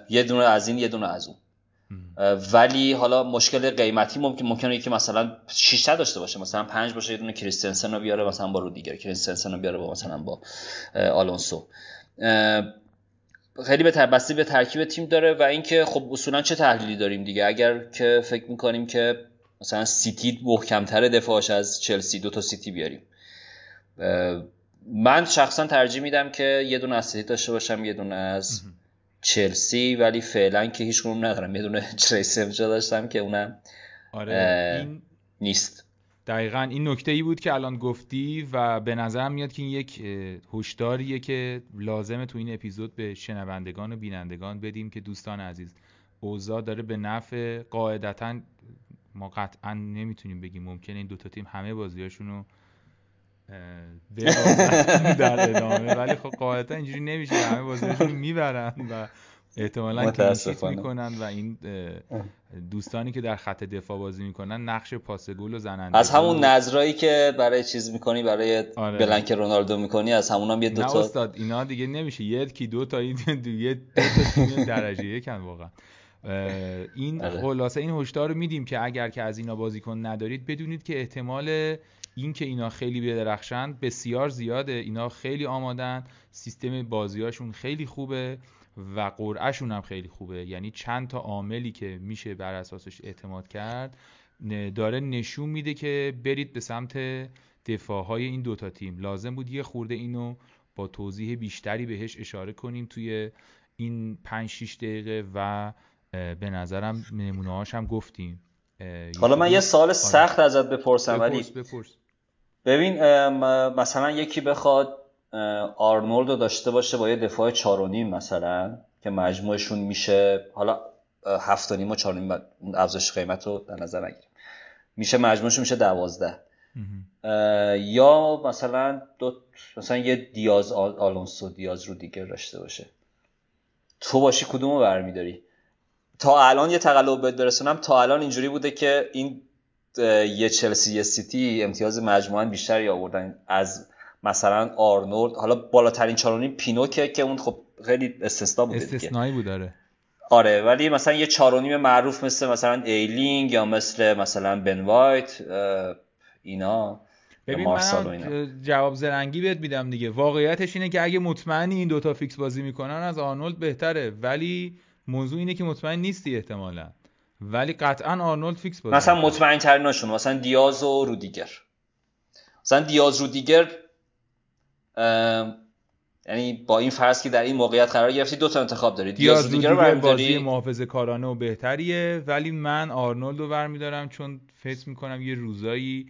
یه دونه از این یه دونه از اون، ولی حالا مشکل قیمتی ممکن ممکنه که مثلا شش تا داشته باشه، مثلا پنج باشه، یه دونه کریستنسن رو بیاره مثلا با رودیگر، کریستنسن رو بیاره با مثلا با آلونسو. خیلی به بستگی به ترکیب تیم داره. و اینکه خب اصولا چه تحلیلی داریم دیگه. اگر که فکر می‌کنیم که مثلا سیتی محکم‌تر دفاعش از چلسی، دو تا سیتی بیاریم. من شخصا ترجیح میدم که یه دونه از سیتی داشته باشم یه دونه از چلسی، ولی فعلا که هیچ کنم ندارم. یه دونه چلسی امجا داشتم که اونم آره این نیست. دقیقاً این نکته ای بود که الان گفتی و به نظر میاد که این یک هشداریه که لازمه تو این اپیزود به شنوندگان و بینندگان بدیم که دوستان عزیز اوضاع داره به نفع قاعدتاً ما قطعاً نمیتونیم بگیم ممکنه این دوتا تیم همه بازیاشون رو در ادامه، ولی خب قاعدتا اینجوری نمیشه، همه بازیاشون میبرن و احتمالاً کلینشیت میکنن و این دوستانی که در خط دفاع بازی میکنن نقش پاس گل و زننده از همون نظرایی که برای چیز میکنی برای آره. بلنک رونالدو میکنی از همون هم یه دوتا نه استاد اینا دیگه نمیشه یکی دو تا این یه دو تا تیم درجه یکن واقعا. این خلاصه این هشدار رو میدیم که اگر که از اینا بازیکن ندارید بدونید که احتمال این که اینا خیلی بدرخشند بسیار زیاده. اینا خیلی آمادن، سیستم بازیاشون خیلی خوبه و قرعه‌شون هم خیلی خوبه، یعنی چند تا عاملی که میشه بر اساسش اعتماد کرد داره نشون میده که برید به سمت دفاع‌های این دوتا تیم. لازم بود یه خورده اینو با توضیح بیشتری بهش اشاره کنیم توی این پنج شش دقیقه و به نظرم نمونه‌هاش هم گفتیم. حالا من یه سوال سخت ازت بپرسم ولی بپرس بپرس. ببین مثلا یکی بخواد آرنولد رو داشته باشه با یه دفاع چهار و نیم مثلا که مجموعشون میشه حالا هفت و نیم و چهار و نیم افزایش قیمت رو در نظر نگیریم، میشه مجموعشون میشه دوازده. یا مثلا دو مثلا یه دیاز آلونسو دیاز رو دیگه داشته باشه. تو باشی کدومو برمی‌داری؟ تا الان یه تقلب بهت برسونم، تا الان اینجوری بوده که این یه چلسی یه سیتی امتیاز مجموعاً بیشتری آوردن از مثلا آرنولد. حالا بالاترین چارونی پینوکه که اون خب خیلی استثنا بوده، استثنایی بود آره آره ولی مثلا یه چارونی معروف مثل مثلا ایلینگ یا مثل مثلا بن وایت اینا. ببین من جواب زرنگی بهت میدم دیگه. واقعیتش اینه که اگه مطمئنی این دوتا فیکس بازی میکنن از آرنولد بهتره، ولی موضوع اینه که مطمئن نیستی احتمالاً، ولی قطعاً آرنولد فیکس بازی مثلا مطمئن تریناشون مثلا دیاز و رودیگر. مثلا دیاز رودیگر یعنی با این فرض که در این موقعیت قرار گرفتی دو تا انتخاب دارید، یا دیگه رو برمی‌داری بازی محافظه‌کارانه و بهتریه، ولی من آرنولد رو برمی‌دارم چون فکر می‌کنم یه روزایی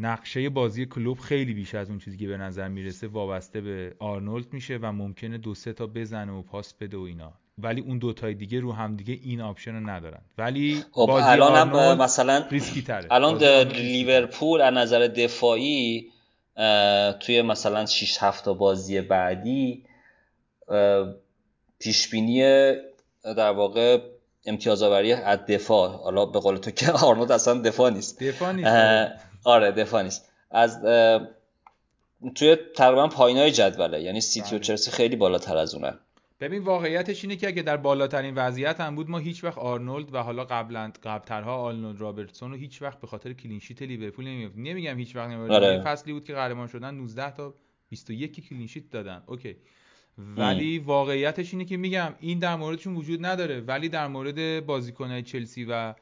نقشه بازی کلوب خیلی بیش از اون چیزی که به نظر میرسه وابسته به آرنولد میشه و ممکنه دو سه تا بزنه و پاس بده و اینا، ولی اون دو تای دیگه رو هم دیگه این آپشن رو ندارن. ولی خب بازی الان مثلا ریسکی تره. الان لیورپول از نظر دفاعی توی مثلا شش هفت تا بازی بعدی پیش بینی در واقع امتیازآوری از دفاع، حالا به قول تو که آرنولد اصلا دفاع نیست، دفاع نیست آره دفاع نیست، از توی تقریبا پایینای جدوله، یعنی سیتی و چلسی خیلی بالاتر از اونن. ببین واقعیتش اینه که اگه در بالاترین وضعیت هم بود ما هیچ وقت آرنولد و حالا قبلا قبلترها آرنولد رابرتسون رو هیچ وقت به خاطر کلین شیت لیورپول نمی‌گفتم، نمیگم هیچ وقت نمی‌گفتم، آره. فصلی بود که قهرمان شدن نوزده تا بیست و یک کلین شیت دادن، اوکی، ولی ام. واقعیتش اینه که میگم این در موردشون وجود نداره، ولی در مورد بازیکن‌های چلسی و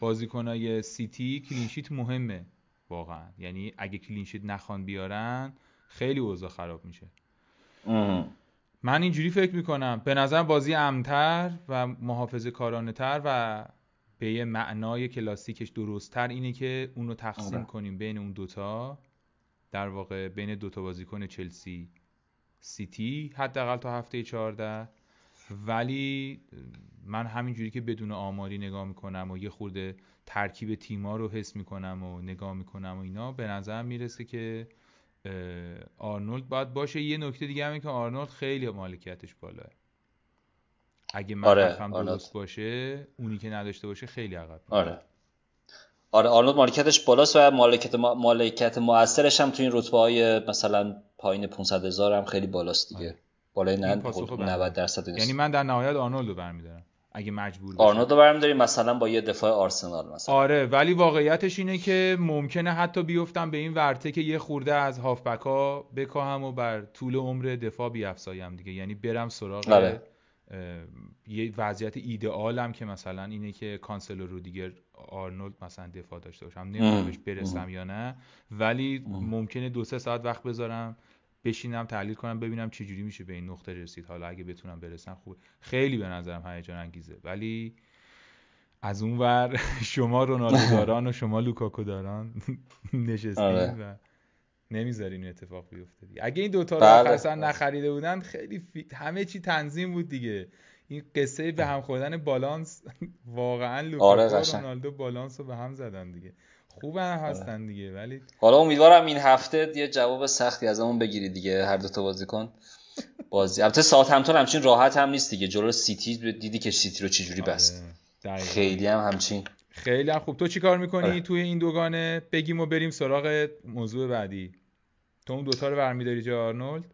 بازیکن‌های سیتی کلین شیت مهمه واقعا، یعنی اگه کلین شیت نخوان بیارن خیلی اوضاع خراب میشه. ام. من اینجوری فکر میکنم به نظر بازی امن‌تر و محافظه‌کارانه‌تر و به یه معنای کلاسیکش درست‌تر اینه که اونو تقسیم آره. کنیم بین اون دوتا، در واقع بین دوتا بازیکن چلسی سیتی حداقل تا هفته چهارده، ولی من همینجوری که بدون آماری نگاه میکنم و یه خورده ترکیب تیما رو حس میکنم و نگاه میکنم و اینا به نظر میرسه که آرنولد باید باشه. یه نکته دیگه هم این که آرنولد خیلی مالکیتش بالاه، اگه من آره، حرفم درست باشه اونی که نداشته باشه خیلی عقب آره. آره آرنولد مالکیتش بالاست و مالکیت مالکیت مؤثرش هم تو این رتبه های مثلا پایین پانصد هزار هم خیلی بالاست دیگه آره. بالای نود درصد نیست، یعنی من در نهایت آرنولد رو برمیدارم اگه مجبور بشم. آرنولد رو برمی‌داریم مثلا با یه دفاع آرسنال مثلا. آره ولی واقعیتش اینه که ممکنه حتی بیفتم به این ورته که یه خورده از هافبک‌ها بکاهم و بر طول عمر دفاع بیفزایم دیگه، یعنی برم سراغ آره. یه وضعیت ایدئالم که مثلا اینه که کانسلو رو دیگه آرنولد مثلا دفاع داشته باشم، نمی‌دونم بهش برسم ام. یا نه، ولی ام. ممکنه دو سه ساعت وقت بذارم بشینم تحلیل کنم ببینم چه جوری میشه به این نقطه رسید، حالا اگه بتونم برسم خوبه. خیلی به نظرم هیجان انگیزه، ولی از اون ور شما رونالدو داران و شما لوکاکو داران نشستین و نمیذارین این اتفاق بیفته. اگه این دوتا رو اصلا نخریده بودن خیلی فی... همه چی تنظیم بود دیگه. این قصه به هم خوردن بالانس واقعا لوکاکو و رونالدو بالانس رو به هم زدن دیگه. خوبه هستن دیگه، ولی حالا امیدوارم این هفته یه جواب سختی از همون بگیری دیگه هر دو تا بازیکن بازی. البته ساوثهمپتون همچین راحت هم نیست دیگه، جلو سیتی دیدی که سیتی رو چجوری بست. خیلی هم همچین خیلی هم خوب. تو چی کار میکنی آه. توی این دوگانه بگیم و بریم سراغ موضوع بعدی. تو اون دو تا رو برمی‌داری جا آرنولد؟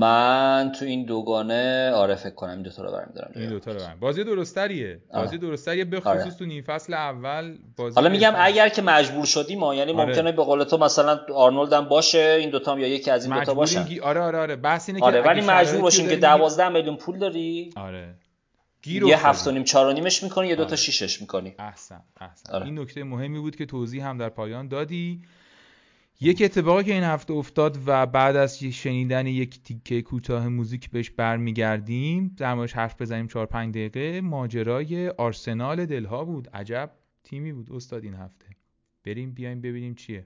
من تو این دوگانه آره فکر کنم این دو تا رو برمی‌دارم. این دو تا رو برمی‌دارم. بازی درستریه. بازی درستریه به خصوص آره. تو نیم فصل اول بازی. حالا میگم اگر که مجبور شدی ما یعنی آره. ممکنه به قول تو مثلا آرنولد هم باشه این دو تا یا یکی از این دو تا باشه. گی... آره آره آره بحث اینه آره. که ولی مجبور باشیم که دوازده میلیون پول داری. آره. گیر یه هفت و نیم چهار و نیمش می‌کنی یا دو تا ششش می‌کنی. احسن احسن. آره. این نکته مهمی بود که توضیح هم در پایان دادی. یک اتفاقی که این هفته افتاد و بعد از شنیدن یک تیکه کوتاه موزیک بهش برمیگردیم در موردش حرف بزنیم چهار پنج دقیقه، ماجرای آرسنال دلها بود. عجب تیمی بود استاد این هفته، بریم بیایم ببینیم چیه.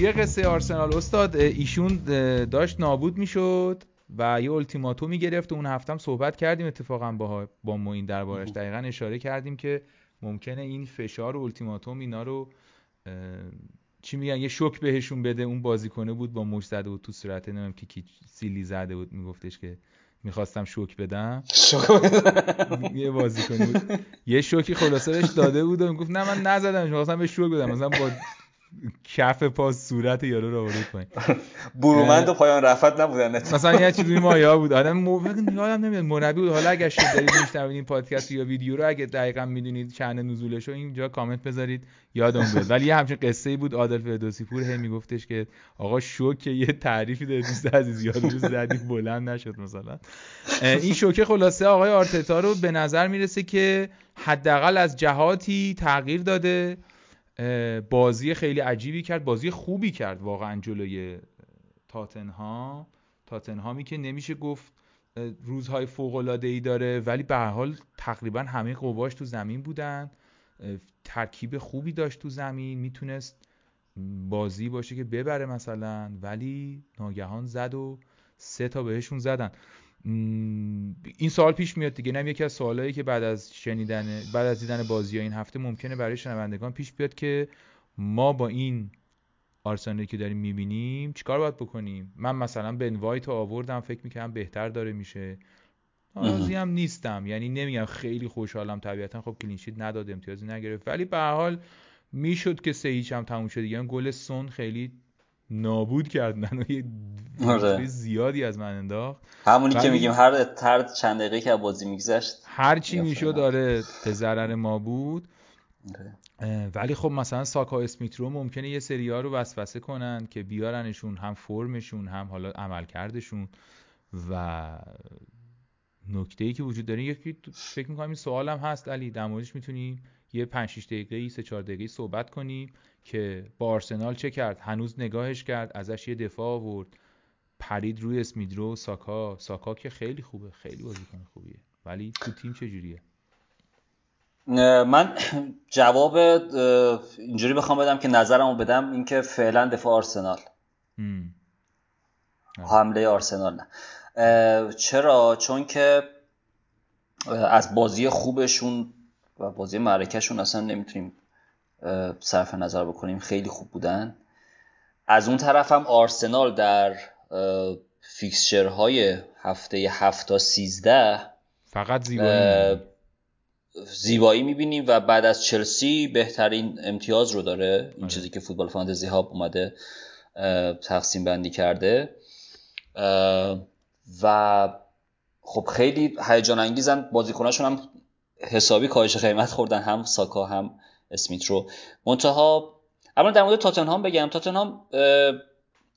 یه قصه آرسنال استاد، ایشون داشت نابود میشد و یه التیماتومی گرفت و اون هفته هم صحبت کردیم اتفاقا با با معین دربارش، دقیقاً اشاره کردیم که ممکنه این فشار و التیماتوم اینا رو چی میگن یه شوک بهشون بده. اون بازیکنه بود با مش زده بود تو صورت، نمیدونم که کی سیلی زده بود، میگفتش که میخواستم شوک بدم یه بازیکن بود یه شوکی خلاصه بهش داده بود و میگفت نه من نزدمش، میخواستم بهش شوک بدم، مثلا با کف پا صورت یارو رو آورد پایین. برومند و پایان رفت نبودن مثلا، یه چیزی این مایا بود. آدم موقع یادم نمیاد منبی بود. حالا اگه شما دارید میشنوید این پادکست یا ویدیو رو، اگه دقیقاً میدونید چند نزولش رو اینجا کامنت بذارید یادم بیاد. ولی یه همچین قصه‌ای بود، عادل فردوسی پور هم میگفتش که آقا شوکه یه تعریفی داره دوست عزیز یادم زدی بلند نشد مثلا. این شوکه خلاصه آقای آرتتا رو به نظر میرسه که حداقل از جهاتی تغییر داده. بازی خیلی عجیبی کرد، بازی خوبی کرد واقعا جلوی تاتنهام. تاتنهامی که نمیشه گفت روزهای فوق‌العاده‌ای داره، ولی به هر حال تقریبا همه قواش تو زمین بودن، ترکیب خوبی داشت تو زمین، میتونست بازی باشه که ببره مثلا، ولی ناگهان زد و سه تا بهشون زدن. این سوال پیش میاد دیگه، اینم یکی از سوالایی که بعد از شنیدن بعد از دیدن بازی‌ها این هفته ممکنه برای شنوندگان پیش بیاد که ما با این آرسنالی که داریم می‌بینیم چیکار باید بکنیم. من مثلا بن وایت رو آوردم، فکر می‌کنم بهتر داره میشه. راضی هم نیستم، یعنی نمیگم خیلی خوشحالم، طبیعتا خب کلین شیت نداد، امتیازی نگرفت، ولی به هر حال میشد که سه هیچ هم تموم شه دیگه. گل سون خیلی نابود کردن و یه آره. زیادی از من انداخت، همونی که میگیم هر ترد چند دقیقه که بازی میگذشت هر چی میشد داره به ضرر ما بود. آره. ولی خب مثلا ساکا اسمیت رو ممکنه یه سری‌ها رو وسوسه کنن که بیارنشون، هم فرمشون هم حالا عملکردشون. و نکته‌ای که وجود داره، یکی فکر می‌کنم این سوالم هست علی، در موردش میتونیم یه پنج شش دقیقه‌ای سه چهار دقیقه‌ای صحبت کنیم که با آرسنال چه کرد، هنوز نگاهش کرد، ازش یه دفاع آورد، پرید روی اسمیدرو، ساکا ساکا که خیلی خوبه، خیلی بازیکن خوبیه، ولی تو تیم چه جوریه؟ من جواب اینجوری بخوام بدم که نظرمو بدم، اینکه فعلا دفاع آرسنال هم. حمله آرسنال نه. چرا؟ چون که از بازی خوبشون و بازی معرکه‌شون اصلا نمیتونیم صرف نظر بکنیم، خیلی خوب بودن. از اون طرف هم آرسنال در فیکسچرهای هفته هفت تا سیزده فقط زیبایی زیبایی میبینیم و بعد از چلسی بهترین امتیاز رو داره. این آه. چیزی که فوتبال فانتزی هاب اومده تقسیم بندی کرده و خب خیلی هیجان انگیزن. بازیکناشون هم حسابی کاهش قیمت خوردن، هم ساکا هم اسمیت رو. منتها اما در مورد تاتنهام بگم، تاتنهام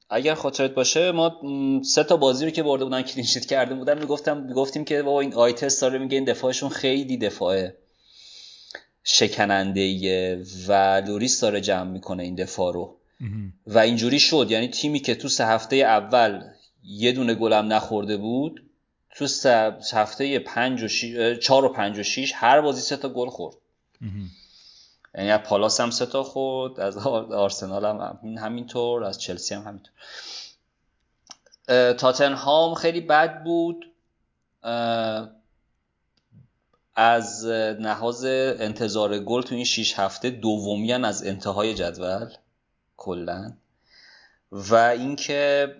اگر خاطرت باشه ما سه تا بازی رو که برده بودن کلین شیت کرده بودن میگفتم میگفتیم که بابا این آیتست داره میگه این دفاعشون خیلی دفاعه شکننده‌ایه و لوریس داره جمع میکنه این دفاع رو و اینجوری شد. یعنی تیمی که تو سه هفته اول یه دونه گل هم نخورده بود، تو سه هفته پنج و شیش، چهار و پنج و شیش هر بازی سه تا گل خورد. یعنی از پالاس هم سه تا خورد، از آرسنال هم همینطور، از چلسی هم همینطور. تاتنهام خیلی بد بود از لحاظ انتظار گل تو این شیش هفته، دومیان از انتهای جدول کلا. و اینکه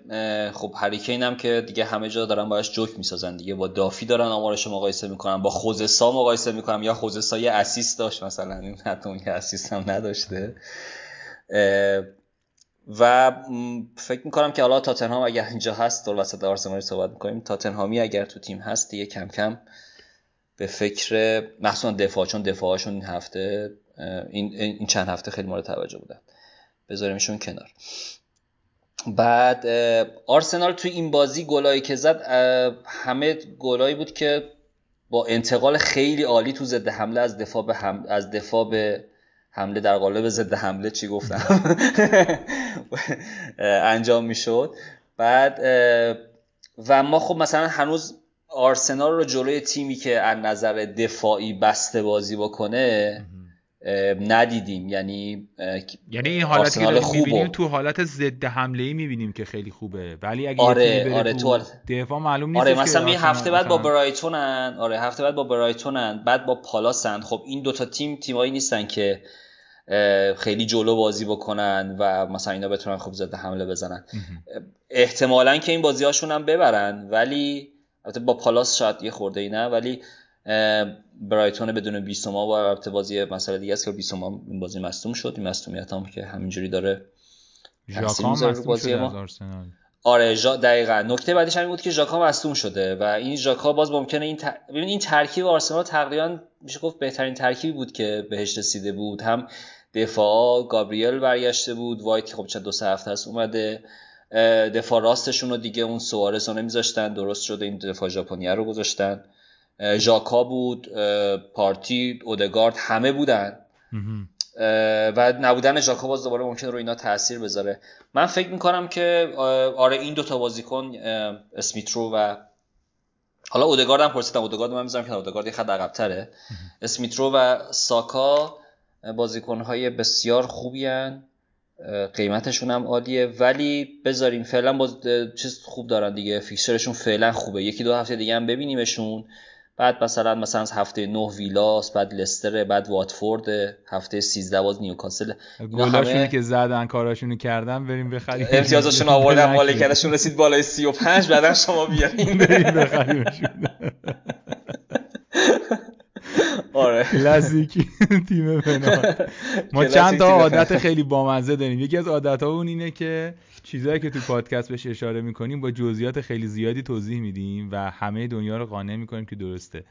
خب هری کین هم که دیگه همه جا دارن باهاش جوک میسازن دیگه، با دافی دارن آمارش رو مقایسه میکنن، با خوزسا مقایسه میکنن، یا خوزسا یه اسیست داشت مثلا، این حتی اون یه اسیست هم نداشته. و فکر میکنم که حالا تاتنهام اگر اینجا هست، در وسط آرسنال صحبت میکنیم، تاتنهامی اگر تو تیم هست دیگه کم کم به فکر مخصوصا دفاع، چون دفاعشون این هفته این این چند هفته خیلی مورد توجه بودن، بذاریمشون کنار. بعد آرسنال تو این بازی گلایی که زد همه گلایی بود که با انتقال خیلی عالی تو ضد حمله از دفاع به هم... از دفاع به حمله در قالب ضد حمله چی گفتم انجام میشد. بعد و ما خب مثلا هنوز آرسنال رو جلوی تیمی که از نظر دفاعی بسته بازی بکنه ندیدیم. یعنی یعنی این حالتی که داریم میبینیم تو حالت ضد حمله‌ای میبینیم که خیلی خوبه، ولی اگه آره بره آره تو دفاع معلوم نیست. آره مثلا این هفته بعد با برایتونن، آره هفته بعد با برایتونن، بعد با پالاسن. خب این دوتا تیم تیمایی نیستن که خیلی جلو بازی بکنن و مثلا اینا بتونن خب ضد حمله بزنن. احتمالاً که این بازی‌هاشون هم ببرن، ولی البته با پالاس شاید یه خورده ای نه، ولی برایتون بدون بیسوما و البته بازی مسئله دیگه است که بیسوما این بازی مصدوم شد، این مصدومیت هم که همینجوری داره ژاکا مصدوم شده ما. از آرسنال آره جا دقیقاً نکته بعدش همین بود که ژاکا مصدوم شده و این ژاکا باز ممکنه این ت... ببین این ترکیب آرسنال تقریباً میشه گفت بهترین ترکیبی بود که بهش رسیده بود، هم دفاع گابریل برگشته بود، وایت خب چند دو سه هفته است اومده، دفاع راستشون رو دیگه اون سوارز رو نمیذاشتن، درست شده این دفاع ژاپنیه رو گذاشتن، ژاکا بود، پارتی، اودگارد همه بودن و نبودن ژاکا باز دوباره ممکن رو اینا تاثیر بذاره. من فکر میکنم که آره این دوتا بازیکن اسمیترو و حالا اودگارد هم پرسیدم، اودگارد من میذارم که اودگارد یه خط عقب‌تره، اسمیترو و ساکا بازیکن‌های بسیار خوبی هن، قیمتشون هم عالیه، ولی بذاریم فعلا باز چیز خوب دارن دیگه، فیکسچرشون فعلا خوبه، یکی دو هفته دیگه هم ببینیمشون، بعد مثلا مثلا هفته نه ویلاس، بعد لستر، بعد واتفورد، هفته سیزده باز نیوکاسل، گلاشونی که زدن کاراشونو کردن بریم بخریم، امتیازشون آوردن مالکیتشون رسید بالای سی و پنج، بعدن شما بیارین بریم بخریمشون. آره کلاسیک تیم پنارت. ما چند تا عادت خیلی بامزه داریم، یکی از عادت‌ها اون اینه که چیزایی که تو پادکست بهش اشاره می‌کنیم با جزئیات خیلی زیادی توضیح میدیم و همه دنیا رو قانع می‌کنیم که درسته،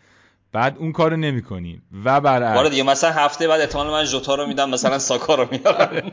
بعد اون کارو نمی‌کنیم و برعکس. آره دیگه مثلا هفته بعد احتمال من ژوتا رو میدم، مثلا ساکا رو میارم،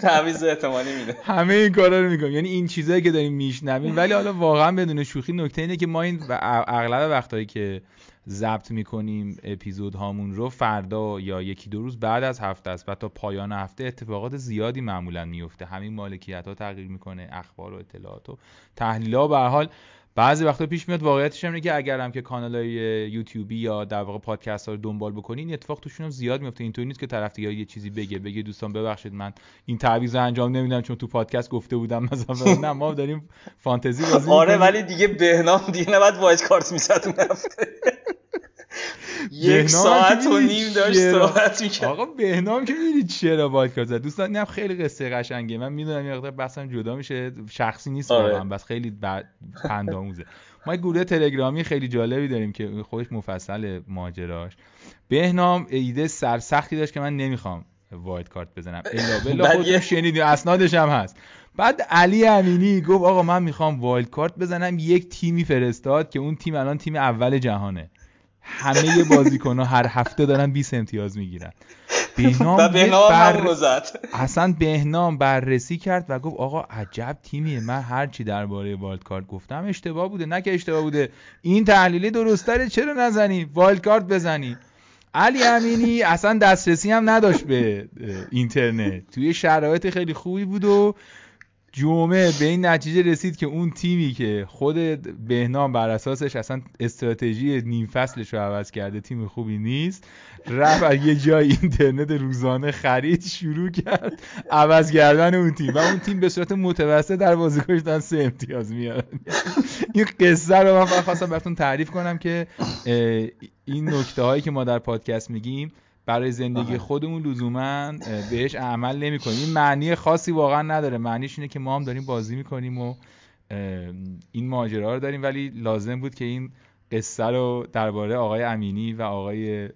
تعویض احتمالی میده، همه این کارا رو می‌کنیم، یعنی این چیزایی که داریم میشنویم. ولی حالا واقعا بدون شوخی نکته اینه که ما این اغلب وقتایی که ضبط میکنیم اپیزود هامون رو فردا یا یکی دو روز بعد از هفته است و تا پایان هفته اتفاقات زیادی معمولا میفته، همین مالکیت ها تغییر میکنه، اخبار و اطلاعات و تحلیل ها به هر حال بعضی وقتا پیش میاد. واقعیتش اینه که اگر هم که کانال های یوتیوبی یا در واقع پادکست ها رو دنبال بکنین این اتفاق توشون هم زیاد میفته، اینطوری نیست که طرفدار یه چیزی بگه بگه دوستان ببخشید من این تعویض انجام نمیدم چون تو پادکست گفته بودم مثلا، نه ما داریم فانتزی بازی می‌کنیم. آره ولی دیگه بهنام دیگه نباید وایت کارت میزد اون هفته، یک ساعت و نیم داشت صحبت می‌کرد. آقا بهنام که می‌دید چرا وایت کارت زد دوستان، اینم خیلی قصه قشنگه، من میدونم یه مقدار بحثم جدا میشه، شخصی نیست واقعا، بس خیلی پنداموزه. ما گروه تلگرامی خیلی جالبی داریم که خودش مفصل ماجراش. بهنام ایده سرسختی داشت که من نمیخوام وایت کارت بزنم الا بلا، خودتون شنیدین اسنادش هم هست. بعد علی امینی گفت آقا من میخوام وایلد کارت بزنم، یک تیمی فرستاد که اون تیم الان تیم اول جهانه، همه بازیکن‌ها هر هفته دارن بیست امتیاز میگیرن. بهنام بر... اصلا بهنام بررسی کرد و گفت آقا عجب تیمیه، من هر چی درباره وایلد کارت گفتم اشتباه بوده، نه که اشتباه بوده، این تحلیلی درسته، چرا نزنی وایلد کارت بزنی. علی امینی اصلا دسترسی هم نداشت به اینترنت، توی شرایط خیلی خوبی بود و جمعه به این نتیجه رسید که اون تیمی که خود بهنام بر اساسش اصلا استراتژی نیم فصلش رو عوض کرده تیم خوبی نیست، رفت یه جای اینترنت روزانه خرید شروع کرد عوض کردن اون تیم و اون تیم به صورت متوسط در بازیکنش دارن سه امتیاز میارن. این قصه رو من خواستم براتون تعریف کنم که این نکته هایی که ما در پادکست میگیم برای زندگی خودمون لزوما بهش عمل نمی‌کنیم، معنی خاصی واقعا نداره، معنیش اینه که ما هم داریم بازی می‌کنیم و این ماجرا رو داریم، ولی لازم بود که این قصه رو درباره آقای امینی و آقای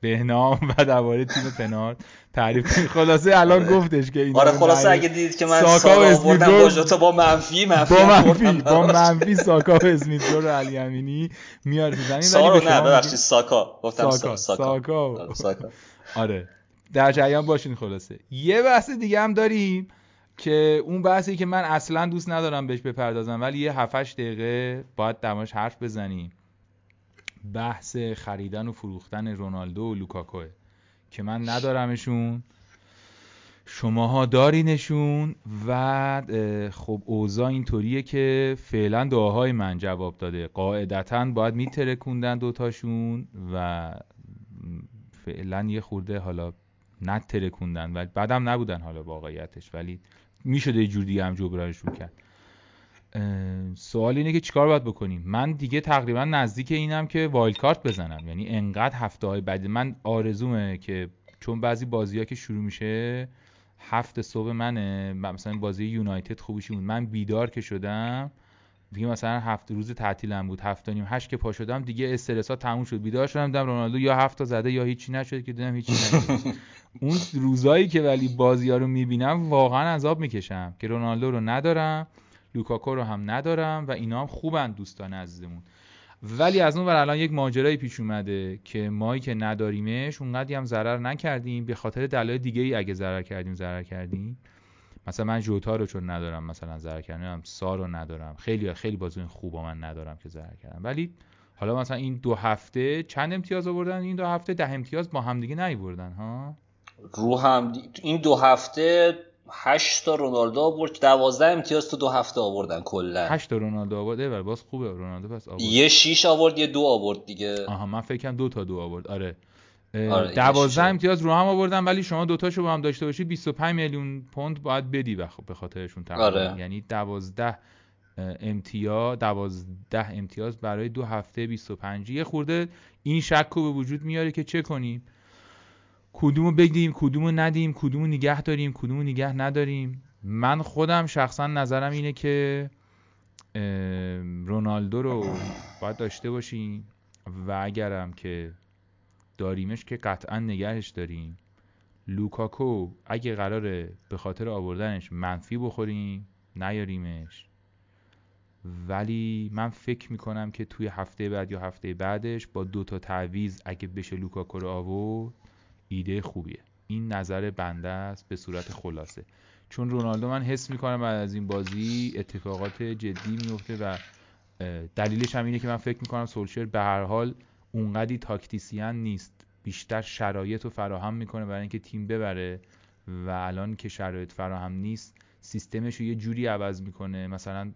بهنام و درباره تیم پنارت تعریف کنیم. خلاصه الان گفتش که این آره خلاصه اگه دیدید که من ساکا آوردم با ژوتا با منفی منفی با منفی, با منفی ساکا اسمیت رو علی امینی میاره زمین، ولی نه ببخشید ساکا گفتم ساکا ساکا ساکا آره در جریان باشین. خلاصه یه بحث دیگه هم داریم که اون بحثی که من اصلا دوست ندارم بهش بپردازم ولی یه هفت هشت دقیقه باید درماش حرف بزنیم، بحث خریدن و فروختن رونالدو و لوکاکو که من ندارمشون، شماها دارینشون و خب اوضاع اینطوریه که فعلا دعاهای من جواب داده، قاعدتاً باید میترکوندن دوتاشون و فعلا یه خورده حالا نترکوندن و بعدم نبودن حالا واقعیتش، ولی میشده یه جور دیگه هم جبرانشون کرد. سوال اینه که چیکار باید بکنیم؟ من دیگه تقریبا نزدیک اینم که وایلد کارت بزنم، یعنی انقدر هفته های بعد من آرزومه که چون بعضی بازی‌ها که شروع میشه هفت صبح منه، مثلا بازی یونایتد خوبیشون من بیدار که شدم دیگه مثلا هفت روز تعطیلم بود، هفت و نیم هشت که پا شدم دیگه استرس‌ها تموم شد، بیدار شدم دیدم رونالدو یا هفت تا زده یا هیچی نشد که دیدم هیچی نشد. اون روزایی که ولی بازی‌ها رو می‌بینم واقعا عذاب می‌کشم که رونالدو رو ندارم، لوکاکو رو هم ندارم و اینا هم خوبن دوستان عزیزمون. ولی از اون ور الان یک ماجرایی پیش اومده که ما که نداریمش اونقدی هم ضرر نکردیم، به خاطر دلایل دیگه‌ای اگه ضرر کردیم ضرر کردیم. مثلا من جوتا رو چون ندارم مثلا ضرر کردم، سارو ندارم، خیلی خیلی بازو این خوبا من ندارم که ضرر کردم. ولی حالا مثلا این دو هفته چند امتیاز آوردن؟ این دو هفته ده امتیاز با هم دیگه نیوردن ها. رو هم دی... این دو هفته هشت تا رونالدو آورد، دوازده امتیاز تو دو هفته آوردن کلا. هشت تا رونالدو آورده ولی باز خوبه رونالدو پس آورد. یه شش آورد یه دو آورد دیگه. آها من فکر کنم دو تا دو آورد. آره. آره دوازده امتیاز رو هم آوردن ولی شما دوتاشو با هم داشته باشید بیست و پنج میلیون پوند باید بدی به خاطرشون تقریبا. آره. یعنی دوازده امتیاز دوازده امتیاز برای دو هفته بیست و پنج یه خورده این شک رو به وجود میاره که چه کنیم، کدومو بگیریم کدومو ندیم، کدومو نگه داریم کدومو نگه نداریم. من خودم شخصا نظرم اینه که رونالدو رو باید داشته باشیم و اگرم که داریمش که قطعا نگهش داریم. لوکاکو اگه قراره به خاطر آوردنش منفی بخوریم نیاریمش، ولی من فکر میکنم که توی هفته بعد یا هفته بعدش با دوتا تعویض اگه بشه لوکاکو رو آورد ایده خوبیه. این نظر بنده است به صورت خلاصه، چون رونالدو من حس میکنم بعد از این بازی اتفاقات جدی میفته و دلیلش هم اینه که من فکر میکنم سولشر به هر حال اونقدی تاکتیسیان نیست، بیشتر شرایط رو فراهم میکنه برای اینکه تیم ببره و الان که شرایط فراهم نیست سیستمش رو یه جوری عوض میکنه. مثلا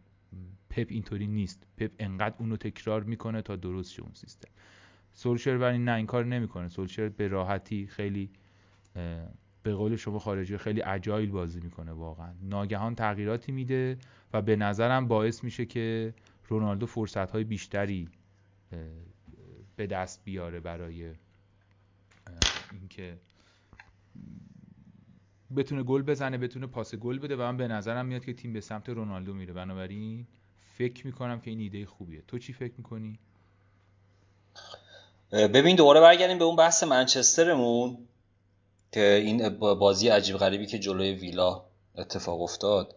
پپ اینطوری نیست، پپ انقدر اون رو تکرار میکنه تا درست شه اون سیستم. سولشر ولی نه این کار نمیکنه، سولشر به راحتی خیلی به قول شما خارجی خیلی اجایل بازی میکنه، واقعا ناگهان تغییراتی میده و به نظرم باعث میشه که رونالدو فرصت‌های بیشتری به دست بیاره برای اینکه بتونه گل بزنه، بتونه پاس گل بده و من به نظرم میاد که تیم به سمت رونالدو میره. بنابراین فکر میکنم که این ایده خوبیه. تو چی فکر میکنی؟ ببین دوباره برگردیم به اون بحث منچسترمون که این بازی عجیب غریبی که جلوی ویلا اتفاق افتاد.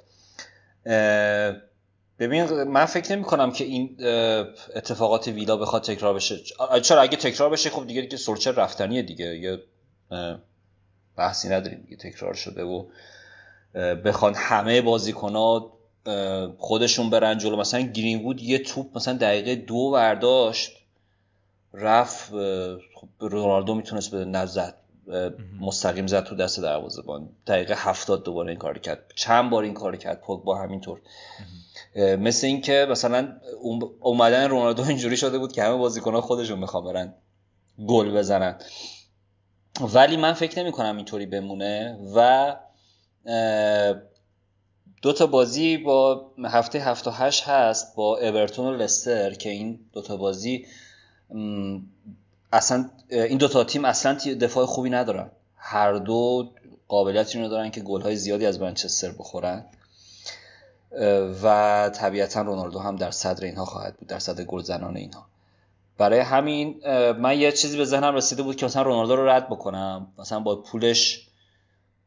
ببین من فکر نمی کنم که این اتفاقات ویلا بخواد تکرار بشه، چرا اگه تکرار بشه خب دیگه دیگه سولشر رفتنیه دیگه، یه بحثی نداریم دیگه، تکرار شده و بخوان همه بازیکن‌ها خودشون برن جلو. مثلا گرین‌وود یه توپ مثلا دقیقه دو برداشت رفت، خب رونالدو میتونست بده نزد، مستقیم زد تو دست دروازه‌بان. دقیقه هفتاد دوباره این کارو کرد، چند بار این کارو کرد پوگبا همینطور. مثل این که مثلا اومدن رونالدو اینجوری شده بود که همه بازیکن‌ها خودشون میخوان برن گل بزنن، ولی من فکر نمی‌کنم اینطوری بمونه و دو تا بازی با هفته هفت و هشت هست با اورتون و لستر که این دو تا بازی اصلا این دو تا تیم اصلا دفاع خوبی ندارن، هر دو قابلیتی ندارن که گل‌های زیادی از منچستر بخورن و طبیعتا رونالدو هم در صدر اینها خواهد بود، در صدر گلزنان اینها. برای همین من یه چیزی به ذهنم رسیده بود که مثلا رونالدو رو رد بکنم، مثلا با پولش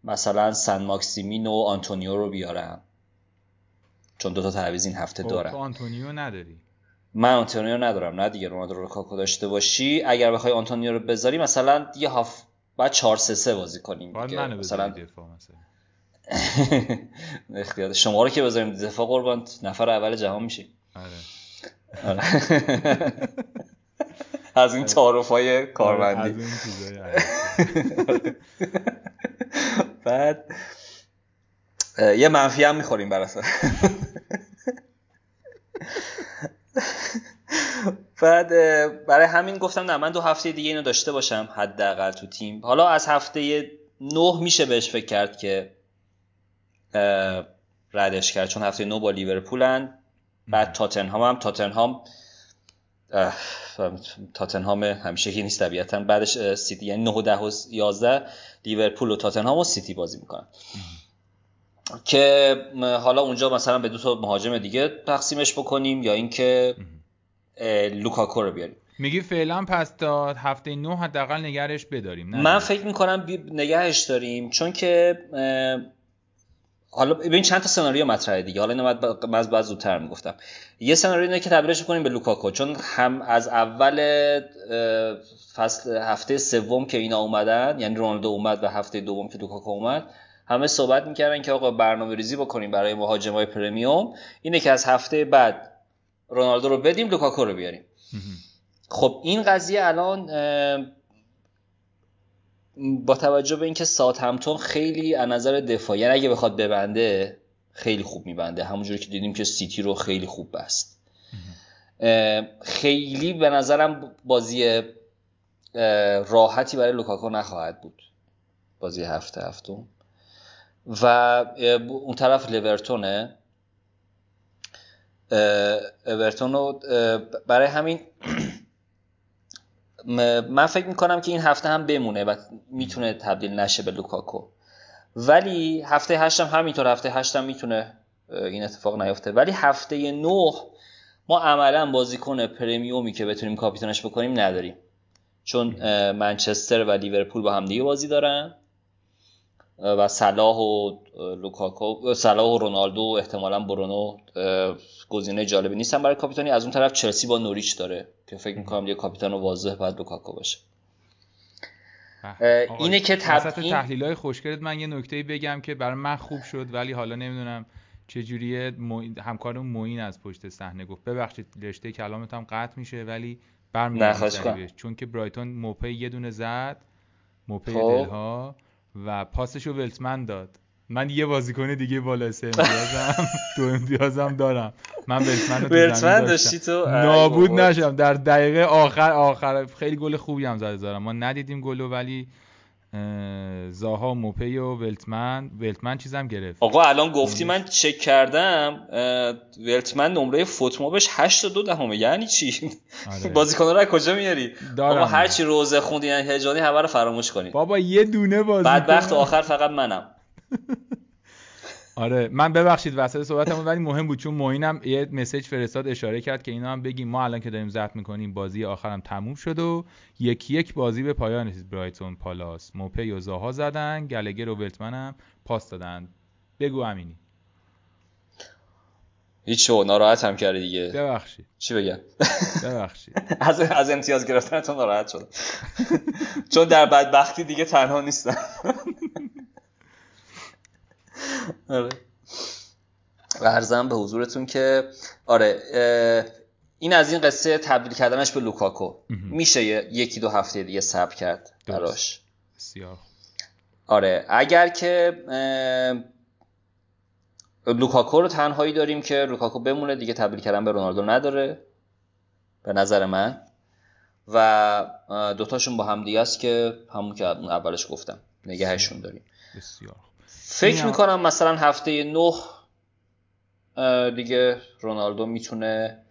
مثلا سن ماکسیمین و آنتونیو رو بیارم، چون دوتا تعویض این هفته دارم. تو آنتونیو نداری؟ من آنتونیو ندارم. نه دیگه رونالدو رو کاکو داشته باشی، اگر بخوای آنتونیو رو بذاری مثلا یه هاف بعد چهار سه سه بازی کنیم دیگه، مثلا دفاع مثلا اختیار شما رو که بذاریم دفاع قربان نفر اول جهان میشی. آره از این تعارف‌های کارمندی از این چیزای بعد یه منفی هم می‌خوریم براساس. بعد برای همین گفتم نه من دو هفته دیگه اینو داشته باشم حداقل تو تیم. حالا از هفته نه میشه بهش فکر کرد که ردش کرد، چون هفته نه با لیورپولن، بعد تاتنهام هم تاتنهام تاتنهام همیشه که نیست طبیعتا، بعدش سیتی، یعنی نه و ده و یازده لیورپول و تاتنهام و سیتی بازی میکنن که حالا اونجا مثلا به دو تا مهاجم دیگه تقسیمش بکنیم یا اینکه لوکاکو رو بیاریم. میگی فعلا پس تا هفته نه حداقل نگهش بداریم؟ نه، من فکر میکنم نگهش داریم، چون که حالا ببین چند تا سناریو مطرحه دیگه. حالا اینو من از بعد زودتر میگفتم، یه سناریو اینه که تبدیلش می‌کنیم به لوکاکو، چون هم از اول فصل هفته سوم که اینا اومدن، یعنی رونالدو اومد و هفته دوم که لوکاکو اومد، همه صحبت میکردن که آقا برنامه‌ریزی بکنیم برای مهاجمای پرمیوم اینه که از هفته بعد رونالدو رو بدیم لوکاکو رو بیاریم. خب این قضیه الان با توجه به اینکه ساوثهمپتون خیلی از نظر دفاعی، یعنی اگه بخواد ببنده خیلی خوب میبنده، همونجوری که دیدیم که سیتی رو خیلی خوب بست. خیلی به نظرم بازی راحتی برای لوکاکو نخواهد بود بازی هفته هفتم. و اون طرف لیورپول، اورتون، برای همین من فکر میکنم که این هفته هم بمونه و میتونه تبدیل نشه به لوکاکو. ولی هفته هشت هم همینطور، هفته هشت هم میتونه این اتفاق نیفته. ولی هفته نه ما عملا بازیکن پرمیومی که بتونیم کاپیتانش بکنیم نداریم، چون منچستر و لیورپول با هم دیگه بازی دارن و صلاح و لوکاکو، صلاح و رونالدو و احتمالاً برونو گزینه جالبی نیستن برای کاپیتانی. از اون طرف چلسی با نوریچ داره که فکر می‌کنم یه کاپیتان واضح باید لوکاکو باشه. اینه که تحت تحلیل‌های خوشگلت من یه نکته‌ای بگم که برای من خوب شد، ولی حالا نمیدونم چه جوریه همکارم معین از پشت صحنه گفت ببخشید رشته کلامت هم قطع میشه، ولی برمیگردم، چون که برایتون موپی یه دونه زد، موپی دلها، و پاسشو ولتمن داد. من یه بازیکن دیگه بالا سه امتیازم دو امتیازم دارم، من ولتمن رو تو زمین داشتم نابود نشم. در دقیقه آخر آخر خیلی گل خوبی هم زده دارم، ما ندیدیم گلو، ولی زاها، موپی و ولتمن ولتمن چیزم گرفت. آقا الان گفتی من چک کردم، ولتمن نمره فوتمابش هشت و دو دهم، یعنی چی؟ آره. بازیکن‌ها رو کجا میاری؟ آقا هر چی روزه خوندین هجانی همه رو فراموش کنید بابا، یه دونه بازی بدبخت آخر فقط منم. آره من ببخشید وسط صحبتمون، ولی مهم بود چون معینم یه مسیج فرستاد اشاره کرد که اینا هم بگیم ما الان که داریم ضبط میکنیم بازی آخرم تموم شد و یک یک بازی به پایان رسید. برایتون پالاس، موپی و زاها زدن، گلگر و ولتمن هم پاس دادن. بگو امینی. هیچو ناراحتم کردی دیگه. ببخشید. چی بگم؟ ببخشید. از از امتیاز گرفتنتون ناراحت شدم. چون در بدبختی دیگه تنها نیستم. آره. عرضم به حضورتون که آره این از این قصه تبدیل کردنش به لوکاکو میشه یکی دو هفته دیگه صبر کرد براش. بسیار. آره اگر که لوکاکو رو تنهایی داریم که لوکاکو بمونه دیگه، تبدیل کردن به رونالدو نداره به نظر من، و دوتاشون با هم دیگه است که همون که اولش گفتم نگهشون داریم. بسیار. فکر میکنم مثلا هفته نه دیگه رونالدو میتونه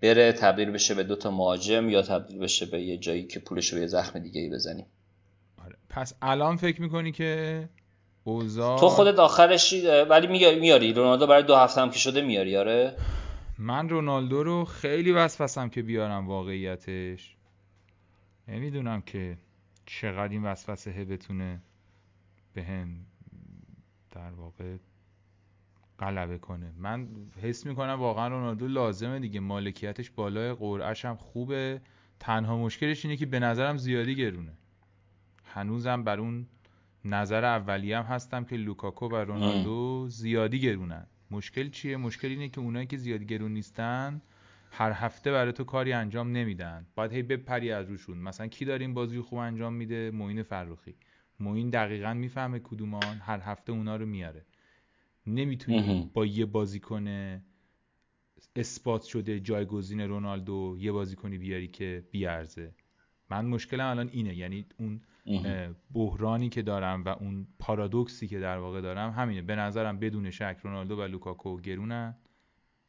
بره تبدیل بشه به دوتا مهاجم یا تبدیل بشه به یه جایی که پولش رو یه زخم دیگه ای بزنیم. آره. پس الان فکر میکنی که اوزا تو خودت آخرش، ولی میاری رونالدو برای دو هفته هم که شده میاری؟ آره من رونالدو رو خیلی وسوسم که بیارم، واقعیتش نمیدونم که چقدر این وسوسه بتونه به هم در واقع غلبه کنه. من حس میکنم واقعا رونالدو لازمه دیگه، مالکیتش بالای، قرعه‌اش هم خوبه، تنها مشکلش اینه که به نظرم زیادی گرونه. هنوزم بر اون نظر اولیه‌ام هستم که لوکاکو و رونالدو زیادی گرونن. مشکل چیه؟ مشکل اینه که اونایی که زیادی گرون نیستن هر هفته برای تو کاری انجام نمیدن، باید هی بپری از روشون. مثلا کی داریم بازی خوب انجام میده؟ معین فرخی. معین دقیقاً میفهمه کدومان، هر هفته اونا رو میاره. نمیتونی با یه بازیکن اثبات شده جایگزین رونالدو یه بازیکنی بیاری که بیارزه. من مشکلم الان اینه، یعنی اون بحرانی که دارم و اون پارادوکسی که در واقع دارم همینه. به نظرم بدون شک رونالدو و لوکاکو گرونن،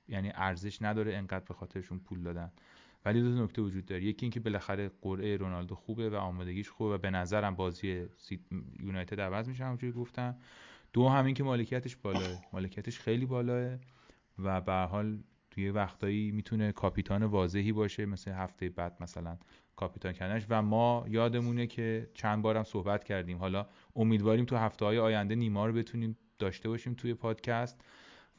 یعنی ارزش نداره انقدر به خاطرشون پول دادن. ولی دو نکته وجود داره، یکی اینکه بالاخره قرعه رونالدو خوبه و آمادگیش خوبه و به نظرم بازی یونایتد عوض میشه همونجوری گفتم. دو همین که مالکیتش بالاه، مالکیتش خیلی بالاه و به هر حال توی وقتایی میتونه کاپیتان واضحی باشه، مثل هفته بعد مثلا کاپیتان کردنش. و ما یادمونه که چند بارم صحبت کردیم، حالا امیدواریم تو هفته‌های آینده نیما رو بتونیم داشته باشیم توی پادکست،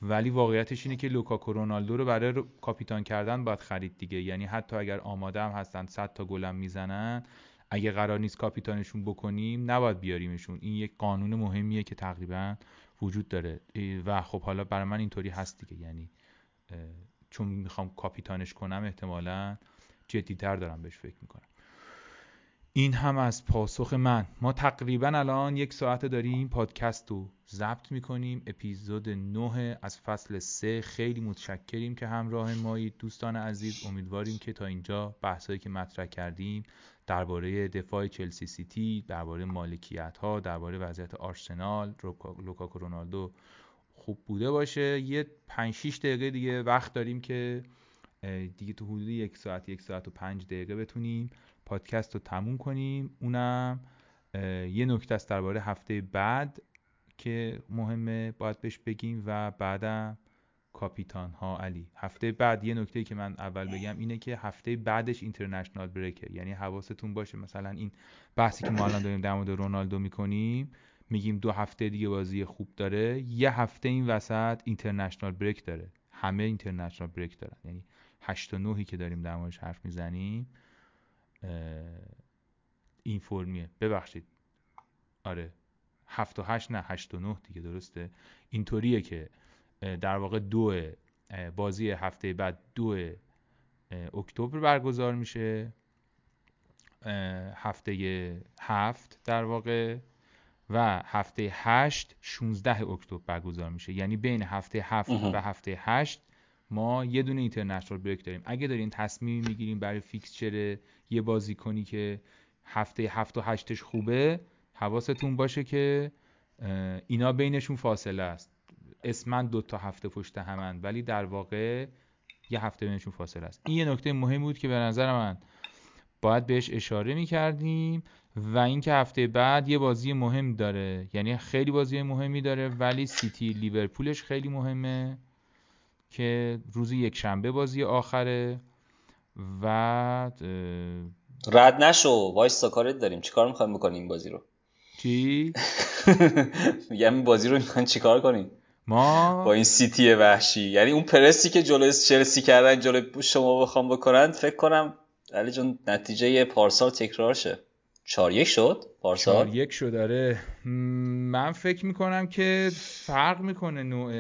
ولی واقعیتش اینه که لوکاکو رونالدو رو برای رو... کاپیتان کردن باید خرید دیگه. یعنی حتی اگر آماده هم هستن صد تا گل هم میزنن، اگه قرار نیست کاپیتانشون بکنیم نباید بیاریمشون. این یک قانون مهمیه که تقریبا وجود داره و خب حالا برای من اینطوری هست دیگه، یعنی چون میخوام کاپیتانش کنم احتمالاً جدی‌تر دارم بهش فکر میکنم. این هم از پاسخ من. ما تقریباً الان یک ساعت داریم پادکست رو ضبط میکنیم، اپیزود نه از فصل سه. خیلی متشکریم که همراه مایید دوستان عزیز. امیدواریم که تا اینجا بحثایی که مطرح کردیم درباره دفاع چلسی سیتی، درباره مالکیت‌ها، درباره وضعیت آرسنال، لوکاکو رونالدو خوب بوده باشه. یه پنج شیش دقیقه دیگه وقت داریم که دیگه تو حدود یک ساعت یک ساعت و پنج دقیقه بتونیم پادکست رو تموم کنیم. اونم یه نکته است درباره هفته بعد که مهمه باید بهش بگیم و بعدم کاپیتان ها علی. هفته بعد یه نکته‌ای که من اول بگم اینه که هفته بعدش اینترنشنال بریکه، یعنی حواستون باشه. مثلا این بحثی که ما الان داریم در مورد رونالدو میکنیم، میگیم دو هفته دیگه بازی خوب داره، یه هفته این وسط اینترنشنال بریک داره. همه اینترنشنال بریک دارن، یعنی هشت و نهی که داریم در موردش حرف میزنیم این فرمیه. ببخشید آره هفت و هشت نه هشت و نه دیگه، درسته. اینطوریه که در واقع دو بازی هفته بعد دو اکتبر برگزار میشه، هفته هفت در واقع، و هفته هشت شانزده اکتبر برگزار میشه. یعنی بین هفته هفت و هفته هشت ما یه دونه اینترنشنال بریک داریم. اگه دارین تصمیم میگیریم برای فیکسچر یه بازی کنی که هفته هفت و هشتش خوبه، حواستون باشه که اینا بینشون فاصله است. اسمن دو تا هفته پشت همن ولی در واقع یه هفته بینشون فاصله است. این یه نکته مهم بود که به نظر من باید بهش اشاره میکردیم. و اینکه هفته بعد یه بازی مهم داره، یعنی خیلی بازی مهمی داره، ولی سیتی لیورپولش خیلی مهمه که روز یک شنبه بازی آخره. و رد نشو وایستا کارت داریم، چیکار میخوایم بکنیم این بازی رو؟ چی؟ میگم این بازی رو میخوایم چیکار کنیم ما با این سیتی وحشی؟ یعنی اون پرسی که جلوی چلسی کردن جلوی شما بخوام بکنن، فکر کنم علی جون نتیجه پارسال تکرار شه. چهار یک شد پارسال، چهار یک شد. آره من فکر میکنم که فرق میکنه نوع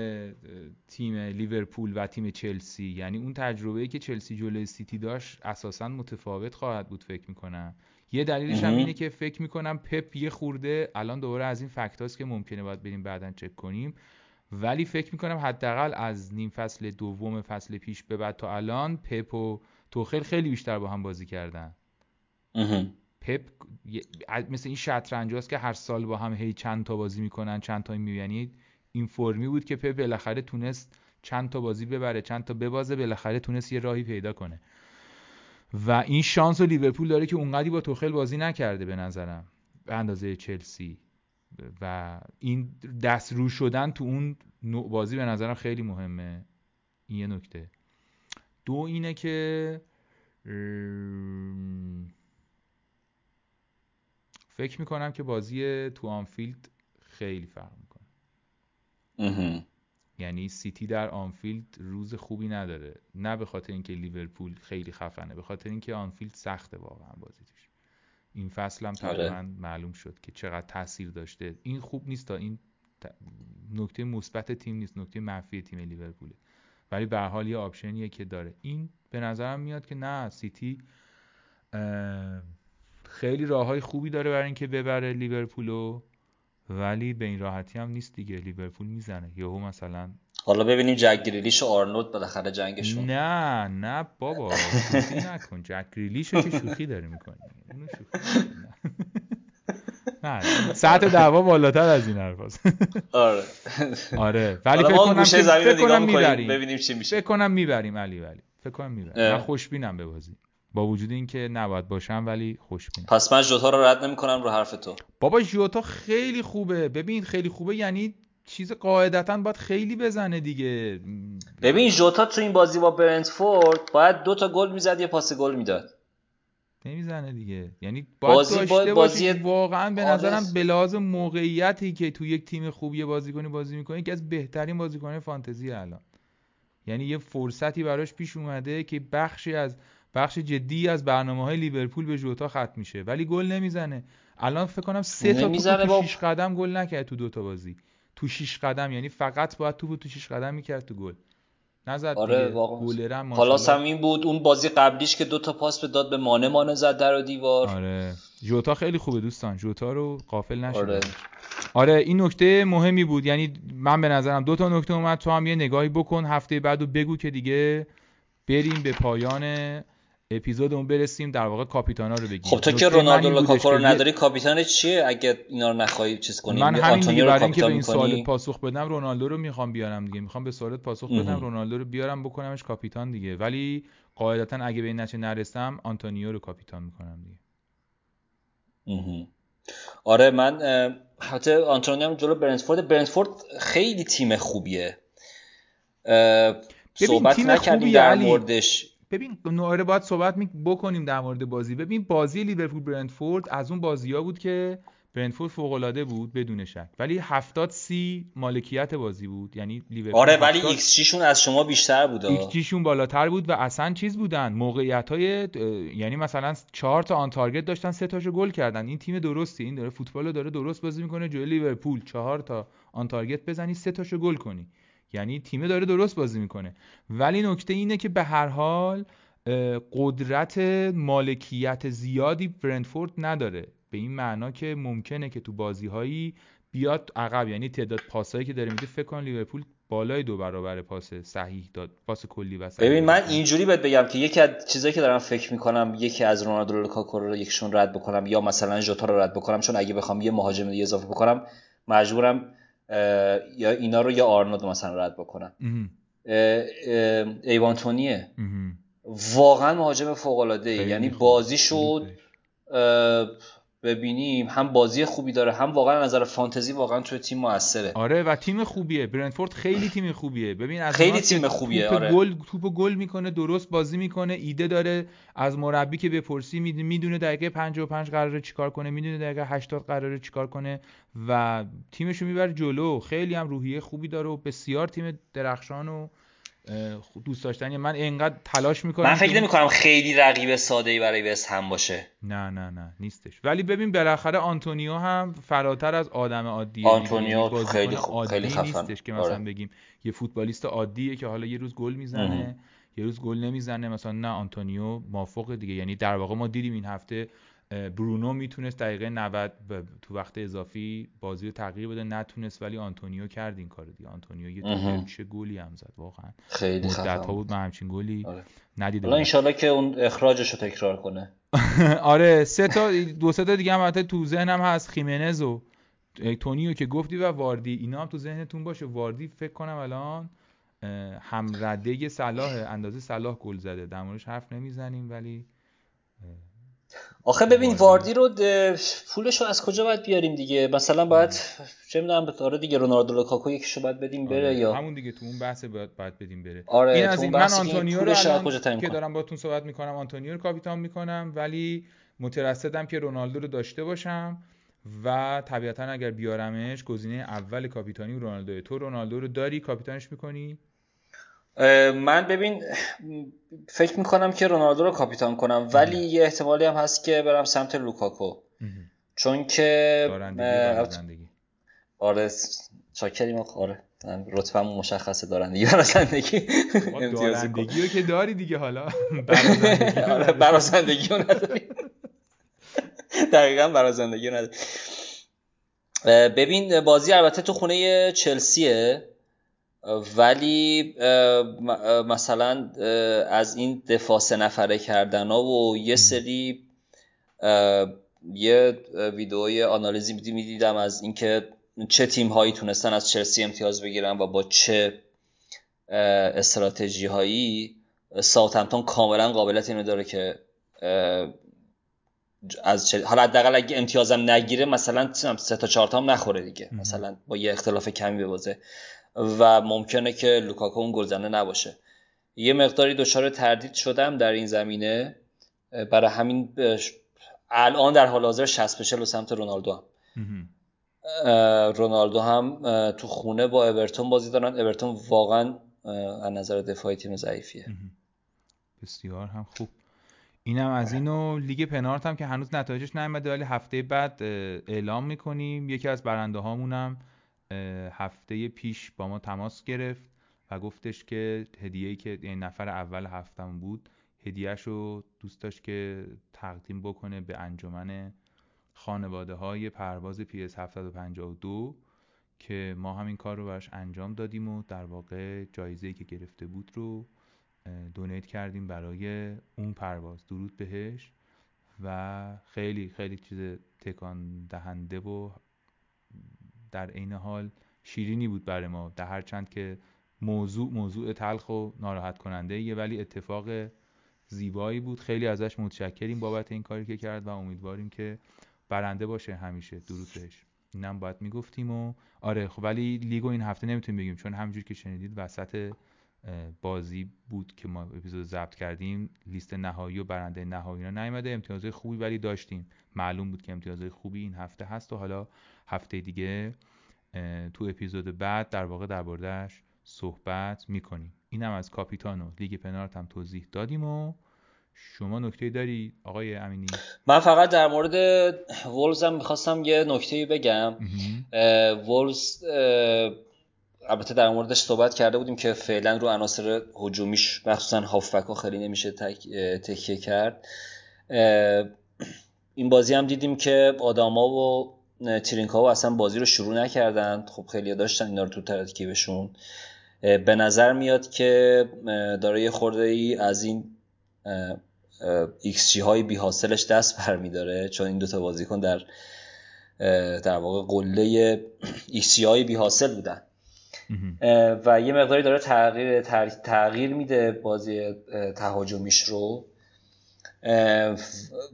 تیم لیورپول و تیم چلسی، یعنی اون تجربه‌ای که چلسی جلوی سیتی داشت اساساً متفاوت خواهد بود. فکر میکنم یه دلیلش هم اینه که فکر میکنم پپ یه خورده الان دوباره از این فکتاست که ممکنه باید بریم بعداً چک کنیم، ولی فکر میکنم حداقل از نیم فصل دوم فصل پیش به بعد تا الان پپ و توخیل خیلی بیشتر با هم بازی کردن. پپ مثل این شطرنج هاست که هر سال با هم هی چند تا بازی میکنن چند تا میبینید. یعنی این فرمی بود که پپ بالاخره تونست چند تا بازی ببره چند تا ببازه، بالاخره تونست یه راهی پیدا کنه و این شانس رو لیورپول داره که اونقدی با توخیل بازی نکرده به نظرم به اندازه چلسی. و این دست رو شدن تو اون نوع بازی به نظرم خیلی مهمه. این یه نکته. دو اینه که فکر میکنم که بازی تو آنفیلد خیلی فرق میکنه. یعنی سیتی در آنفیلد روز خوبی نداره، نه به خاطر اینکه لیورپول خیلی خفنه، به خاطر اینکه آنفیلد سخته واقعا بازیش. این فصل هم تقریبا معلوم شد که چقدر تاثیر داشته. این خوب نیست، تا این نکته مثبت تیم نیست، نکته منفی تیم لیورپوله، ولی به هر حال یه آپشنیه که داره. این به نظرم میاد که نه سیتی خیلی راههای خوبی داره برای اینکه ببره لیورپولو، ولی به این راحتی هم نیست دیگه. لیورپول میزنه یهو مثلا، حالا ببینیم جک گریلیش و آرنولد بالاخره جنگشون. نه نه بابا شوخی نکن، جک گریلیشو که شوخی داری میکنی، اونو شوخی نه ساعت دعوا بالاتر از این حرفاست. آره آره ولی فکر کنم فکر کنم میبریم، ببینیم چی میشه. فکر کنم میبریم علی، ولی فکر کنم میبریم. من خوشبینم به بازی با وجود اینکه نباید باشم ولی خوشبینم. پس من ژوتا رو رد نمی‌کنم رو حرف تو. بابا ژوتا خیلی خوبه. ببین خیلی خوبه یعنی چیز قاعدتاً باید خیلی بزنه دیگه. ببین ژوتا تو این بازی با برنتفورد باید دو تا گل میزد یه پاس گل میداد. نمیزنه دیگه. یعنی باید بازی داشته بازی, بازی, بازی واقعاً به نظرم بلاز موقعیتی که تو یک تیم خوبی بازیکنی بازی می‌کنه که از بهترین بازیکن‌های فانتزی الان. یعنی یه فرصتی براش پیش اومده که بخشی از بخش جدی از برنامه‌های لیورپول به ژوتا ختم میشه ولی گل نمیزنه. الان فکر کنم سه تا توپ تو شیش قدم گل نکرد تو دو تا بازی. تو شیش قدم یعنی فقط باید توپو تو شیش قدم میکرد تو گل. نزد آره گلرم خلاص هم این بود. اون بازی قبلیش که دو تا پاس به داد به مانه مانه زد در و دیوار. آره ژوتا خیلی خوبه دوستان. ژوتا رو غافل نشید. آره. آره این نکته مهمی بود. یعنی من به نظرم دو تا نکته اومد تو هم یه نگاهی بکن هفته بعدو بگو که دیگه بریم به پایان اپیزودمون برسیم در واقع کاپیتانا رو بگیم. خب تو که رونالدو لوکاکو رو نداری کاپیتان چیه اگه اینا رو نخوای چیز کنی؟ من همین برای اینکه به این سوال پاسخ بدم رونالدو رو میخوام بیارم دیگه. میخوام به سوالت پاسخ بدم امه. رونالدو رو بیارم بکنمش کاپیتان دیگه ولی قاعدتا اگه به این نتیجه نرسم آنتونیو رو کاپیتان میکنم دیگه. امه. آره من حتی آنتونیو هم جلو برنتفورد. برنتفورد خیلی تیم خوبیه. صحبت نکردیم در موردش. ببین نواره باید صحبت می بکنیم در مورد بازی. ببین بازی لیورپول برنتفورد از اون بازی‌ها بود که برنتفورد فوق‌العاده بود بدون شک ولی هفتاد سی مالکیت بازی بود یعنی لیورپول آره ولی ایکس جی شون از شما بیشتر بود. ایکس جی شون بالاتر بود و اصلا چیز بودن موقعیت‌های یعنی مثلا چهار تا آن تارگت داشتن سه تاشو گل کردن. این تیم درستی این داره فوتبالو داره درست بازی می‌کنه. جلوی لیورپول چهار تا آن تارگت بزنی سه تاشو گل کنی یعنی تیمه داره درست بازی میکنه. ولی نکته اینه که به هر حال قدرت مالکیت زیادی برنتفورد نداره به این معنا که ممکنه که تو بازی‌هایی بیاد عقب. یعنی تعداد پاسایی که داره میده فکر کنم لیورپول بالای دو برابر پاس صحیح داد پاس کلی و صحیح. ببین من اینجوری بهت بگم که یکی از چیزایی که دارم فکر میکنم یکی از رونالدو و لوکاکو رو یکشون رد بکنم یا مثلا ژوتا رو رد بکنم چون اگه بخوام یه مهاجم دیگه اضافه بکنم مجبورم یا اینا رو یا آرنولد مثلا رد بکنن. ایوان تونیه واقعا مهاجم فوق‌العاده‌ای یعنی بازی شد ببینیم هم بازی خوبی داره هم واقعا نظر فانتزی واقعا توی تیم موثره. آره و تیم خوبیه برنتفورد خیلی تیم خوبیه. ببین از خیلی تیم خوبیه. آره گل توپو گل میکنه درست بازی میکنه ایده داره از مربی که بپرسی میدونه دقیقه پنجاه و پنج قراره چیکار کنه میدونه دقیقه هشتاد قراره چیکار کنه و تیمشو میبره جلو. خیلی هم روحیه خوبی داره و بسیار تیم درخشان و دوست داشتنی. من اینقدر تلاش میکنم من فکر نمیکنم خیلی رقیب ساده‌ای برای وست هم باشه. نه نه نه نیستش. ولی ببین بالاخره آنتونیو هم فراتر از آدم عادیه. آنتونیو خیلی خوب خیلی خفن نیستش که مثلا آره. بگیم یه فوتبالیست عادیه که حالا یه روز گل میزنه ام. یه روز گل نمیزنه مثلا. نه آنتونیو مافوق دیگه. یعنی در واقع ما دیدیم این هفته برونو میتونست دقیقه نود تو وقت اضافی بازی رو تغییر بده نتونست ولی آنتونیو کرد این کارو دیگه. آنتونیو یه توپچه گلی هم زد واقعا خیلی خطا بود. من همچین گلی آره. ندیدم. ان شاءالله که اون اخراجش رو تکرار کنه. آره سه تا دو سه تا دیگه هم البته تو ذهنم هست خیمنز و تونیو که گفتی و واردی اینا هم تو ذهنتون باشه. واردی فکر کنم الان همرده صلاح اندازه صلاح گل زده در موردش حرف نمیزنیم ولی آخه ببین واردی رو پولش رو از کجا باید بیاریم دیگه مثلا باید چه میدونم به طور دیگه رونالدو لوکاکو یکیشو باید بدیم بره آره. یا همون دیگه تو اون بحث باید باید بدیم بره. آره این از این من آنتونیو رو الان که دارم باهاتون صحبت میکنم آنتونیو رو کاپیتان میکنم ولی مترصدم که رونالدو رو داشته باشم و طبیعتا اگر بیارمش گزینه اول کاپیتانی رونالدو. تو رونالدو رو داری کاپیتانش میکنی؟ من ببین فکر میکنم که رونالدو رو کاپیتان کنم ولی ام. یه احتمالی هم هست که برم سمت لوکاکو ام. چون که دارندگی آره چاکریم آره رتبه‌مون مشخصه دارندگی برازندگی دارندگی رو که داری دیگه حالا برازندگی رو نداری دقیقا برازندگی رو نداری. ببین بازی البته تو خونه چلسیه ولی مثلا از این دفاع سه نفره کردن‌ها و یه سری یه ویدئوی آنالیزی می‌دیدم از اینکه چه تیم‌هایی تونستن از چلسی امتیاز بگیرن و با چه استراتژی‌هایی. ساوثهمپتون کاملا قابلیت اینو داره که از چل... حالا حداقل اگه امتیازم نگیره مثلا سه تا چهار تا هم نخوره دیگه، مثلا با یه اختلاف کمی ببازه و ممکنه که لوکاکو اون گلزنه نباشه. یه مقداری دچار تردید شدم در این زمینه، برای همین الان در حال حاضر شصت به چهل سمت رونالدو هم. رونالدو هم تو خونه با اورتون بازی دارن، اورتون واقعا از نظر دفاعی تیم ضعیفیه. بسیار هم خوب. اینم از اینو. لیگ پنارت هم که هنوز نتایجش نیامده ولی هفته بعد اعلام میکنیم. یکی از برنده هامونم هفته پیش با ما تماس گرفت و گفتش که هدیه‌ای که یعنی نفر اول هفتم بود هدیه‌شو دوست داشت که تقدیم بکنه به انجمن خانواده‌های پرواز پی اس هفتصد و پنجاه و دو که ما همین کار رو براش انجام دادیم و در واقع جایزه‌ای که گرفته بود رو دونیت کردیم برای اون پرواز. درود بهش و خیلی خیلی چیز تکان دهنده و در عین حال شیرینی بود برای ما، در هر چند که موضوع موضوع تلخ و ناراحت کننده یه، ولی اتفاق زیبایی بود. خیلی ازش متشکریم بابت این کاری که کرد و امیدواریم که برنده باشه همیشه. درود بهش. اینم باید میگفتیم. و آره خب ولی لیگو این هفته نمیتونیم بگیم چون همونجوری که شنیدید وسط بازی بود که ما اپیزود ضبط کردیم. لیست نهایی و برنده نهایی ها نیامده. امتیازهای خوبی ولی داشتیم، معلوم بود که امتیازهای خوبی این هفته هست و حالا هفته دیگه تو اپیزود بعد در واقع درباره‌اش صحبت میکنیم. اینم از کاپیتانو لیگ پنارت هم توضیح دادیم. و شما نکته‌ای داری آقای امینی؟ من فقط در مورد وولز هم میخواستم یه نکته‌ای بگم. وولز البته در موردش صحبت کرده بودیم که فعلا رو عناصر هجومیش مخصوصا هافبک‌ها خیلی نمیشه تک... تکیه کرد. این بازی هم دیدیم که آداما و ترینکاو اصلا بازی رو شروع نکردن. خب خیلی داشتن اینا رو تو ترکیبشون. به نظر میاد که داره یه خورده‌ای از این ایکس جی های بی حاصلش دست برمی داره، چون این دوتا بازیکن در در واقع قله ایکس جی های بی حاصل بودن و یه مقداری داره تغییر تغییر میده بازی تهاجمیش رو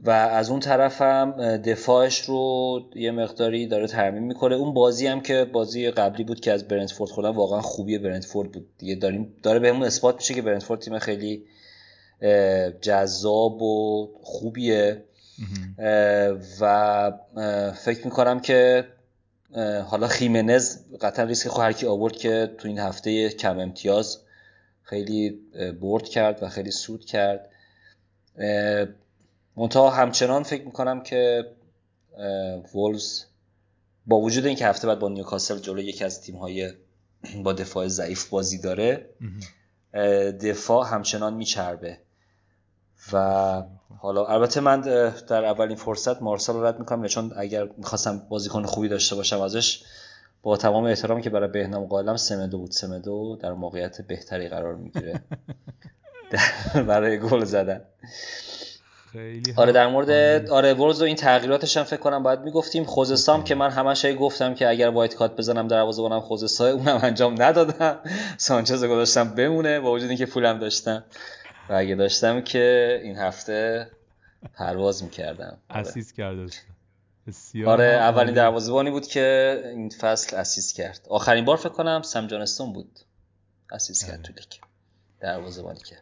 و از اون طرف هم دفاعش رو یه مقداری داره ترمیم میکنه. اون بازی هم که بازی قبلی بود که از برنتفورد خوردن واقعا خوبی برنتفورد بود دیگه. داریم داره بهمون اثبات میشه که برنتفورد تیم خیلی جذاب و خوبیه و فکر میکنم که حالا خیمنز قطعا ریسک خو هر کی آورد که تو این هفته کم امتیاز خیلی برد کرد و خیلی سود کرد. منتها همچنان فکر میکنم که وولز با وجود اینکه هفته بعد با نیوکاسل جلوی یکی از تیم‌های با دفاع ضعیف بازی داره دفاع همچنان میچربه و حالا البته من در اولین فرصت مارسال رو رد میکنم چون اگر میخواستم بازیکن خوبی داشته باشم ازش با تمام احترامی که برای بهنام قائلم سمدو بود، سمدو در موقعیت بهتری قرار میگیره برای گل زدن. خیلی آره در مورد آره وولز و این تغییراتش هم فکر کنم باید میگفتیم. خوزستام که من همش گفتم که اگر وایت کارت بزنم دروازه‌بانم خوزستام، اونم انجام ندادم. سانچز رو گذاشتم بمونه با وجود اینکه پولم داشتم و اگه داشتم که این هفته پرواز می‌کردم. اسیست کرد. آره اولین دروازه‌بانی بود که این فصل اسیست کرد. آخرین بار فکر کنم سم جانستون بود اسیست کرد تو لیگ. دروازه‌بانی کرد.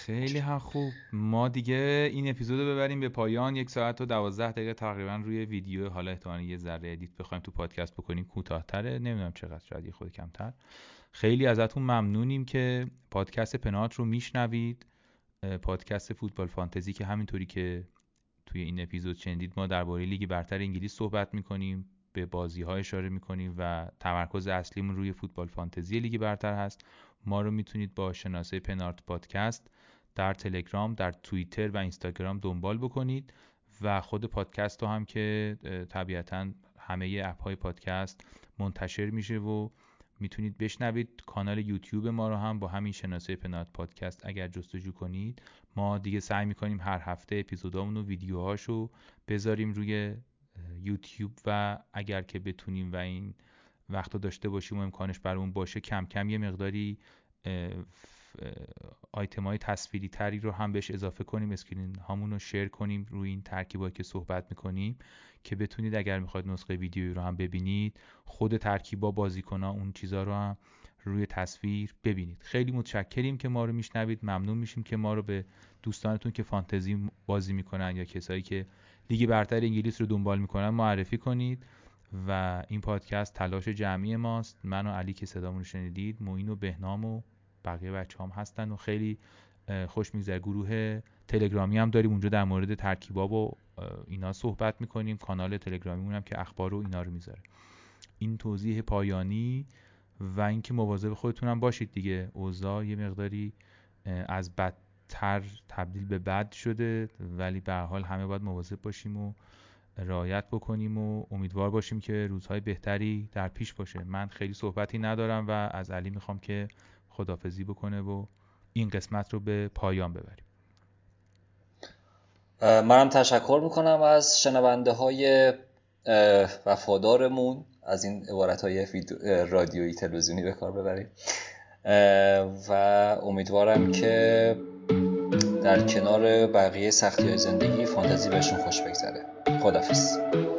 خیلی هم خوب. ما دیگه این اپیزودو ببریم به پایان. یک ساعت و دوازده دقیقه تقریبا روی ویدیو. حالا احتمالاً یه ذره ادیت بخوایم تو پادکست بکنیم کوتاه‌تره، نمیدونم چقدر، شاید یه خورده کمتر. خیلی ازتون ممنونیم که پادکست پنارت رو میشنوید. پادکست فوتبال فانتزی که همینطوری که توی این اپیزود شنیدید ما درباره لیگ برتر انگلیس صحبت می‌کنیم، به بازی‌ها اشاره می‌کنیم و تمرکز اصلیمون روی فوتبال فانتزی لیگ برتر هست. ما رو میتونید با شناسه پنارت پادکست در تلگرام، در توییتر و اینستاگرام دنبال بکنید و خود پادکست رو هم که طبیعتاً همه اپ‌های پادکست منتشر میشه و میتونید بشنوید. کانال یوتیوب ما رو هم با همین شناسه پنارت پادکست اگر جستجو کنید، ما دیگه سعی میکنیم هر هفته اپیزودامون و ویدیوهاشو بذاریم روی یوتیوب و اگر که بتونیم و این وقتا داشته باشیم و امکانش برامون باشه کم کم یه مقداری آیتم های تصویری تری رو هم بهش اضافه کنیم، اسکرین هامون رو شیر کنیم روی این ترکیبایی که صحبت میکنیم که بتونید اگر میخواید نسخه ویدیویی رو هم ببینید، خود ترکیبا، بازیکن‌ها، اون چیزا رو هم روی تصویر ببینید. خیلی متشکریم که ما رو میشنوید، ممنون میشیم که ما رو به دوستانتون که فانتزی بازی میکنن یا کسایی که لیگ برتر انگلیس رو دنبال میکنن معرفی کنید. و این پادکست تلاش جمعی ماست، من و علی که صدامون رو شنیدید، معین و بهنام و بقیه بچه‌هام هستن و خیلی خوش میگذره. گروه تلگرامی هم داریم، اونجا در مورد ترکیبا و اینا صحبت میکنیم، کانال تلگرامیمون هم که اخبار و اینا رو میذاره. این توضیح پایانی و اینکه مواظب خودتون هم باشید دیگه، اوضاع یه مقداری از بدتر تبدیل به بد شده، ولی به هر حال همه باید مواظب باشیم و رعایت بکنیم و امیدوار باشیم که روزهای بهتری در پیش باشه. من خیلی صحبتی ندارم و از علی میخوام که خداحافظی بکنه و این قسمت رو به پایان ببریم. منم تشکر میکنم از شنونده های وفادارمون، از این عبارت های رادیویی تلویزیونی به کار ببریم و امیدوارم که در کنار بقیه سختی های زندگی فانتزی بهشون خوش بگذره. خداحافظ.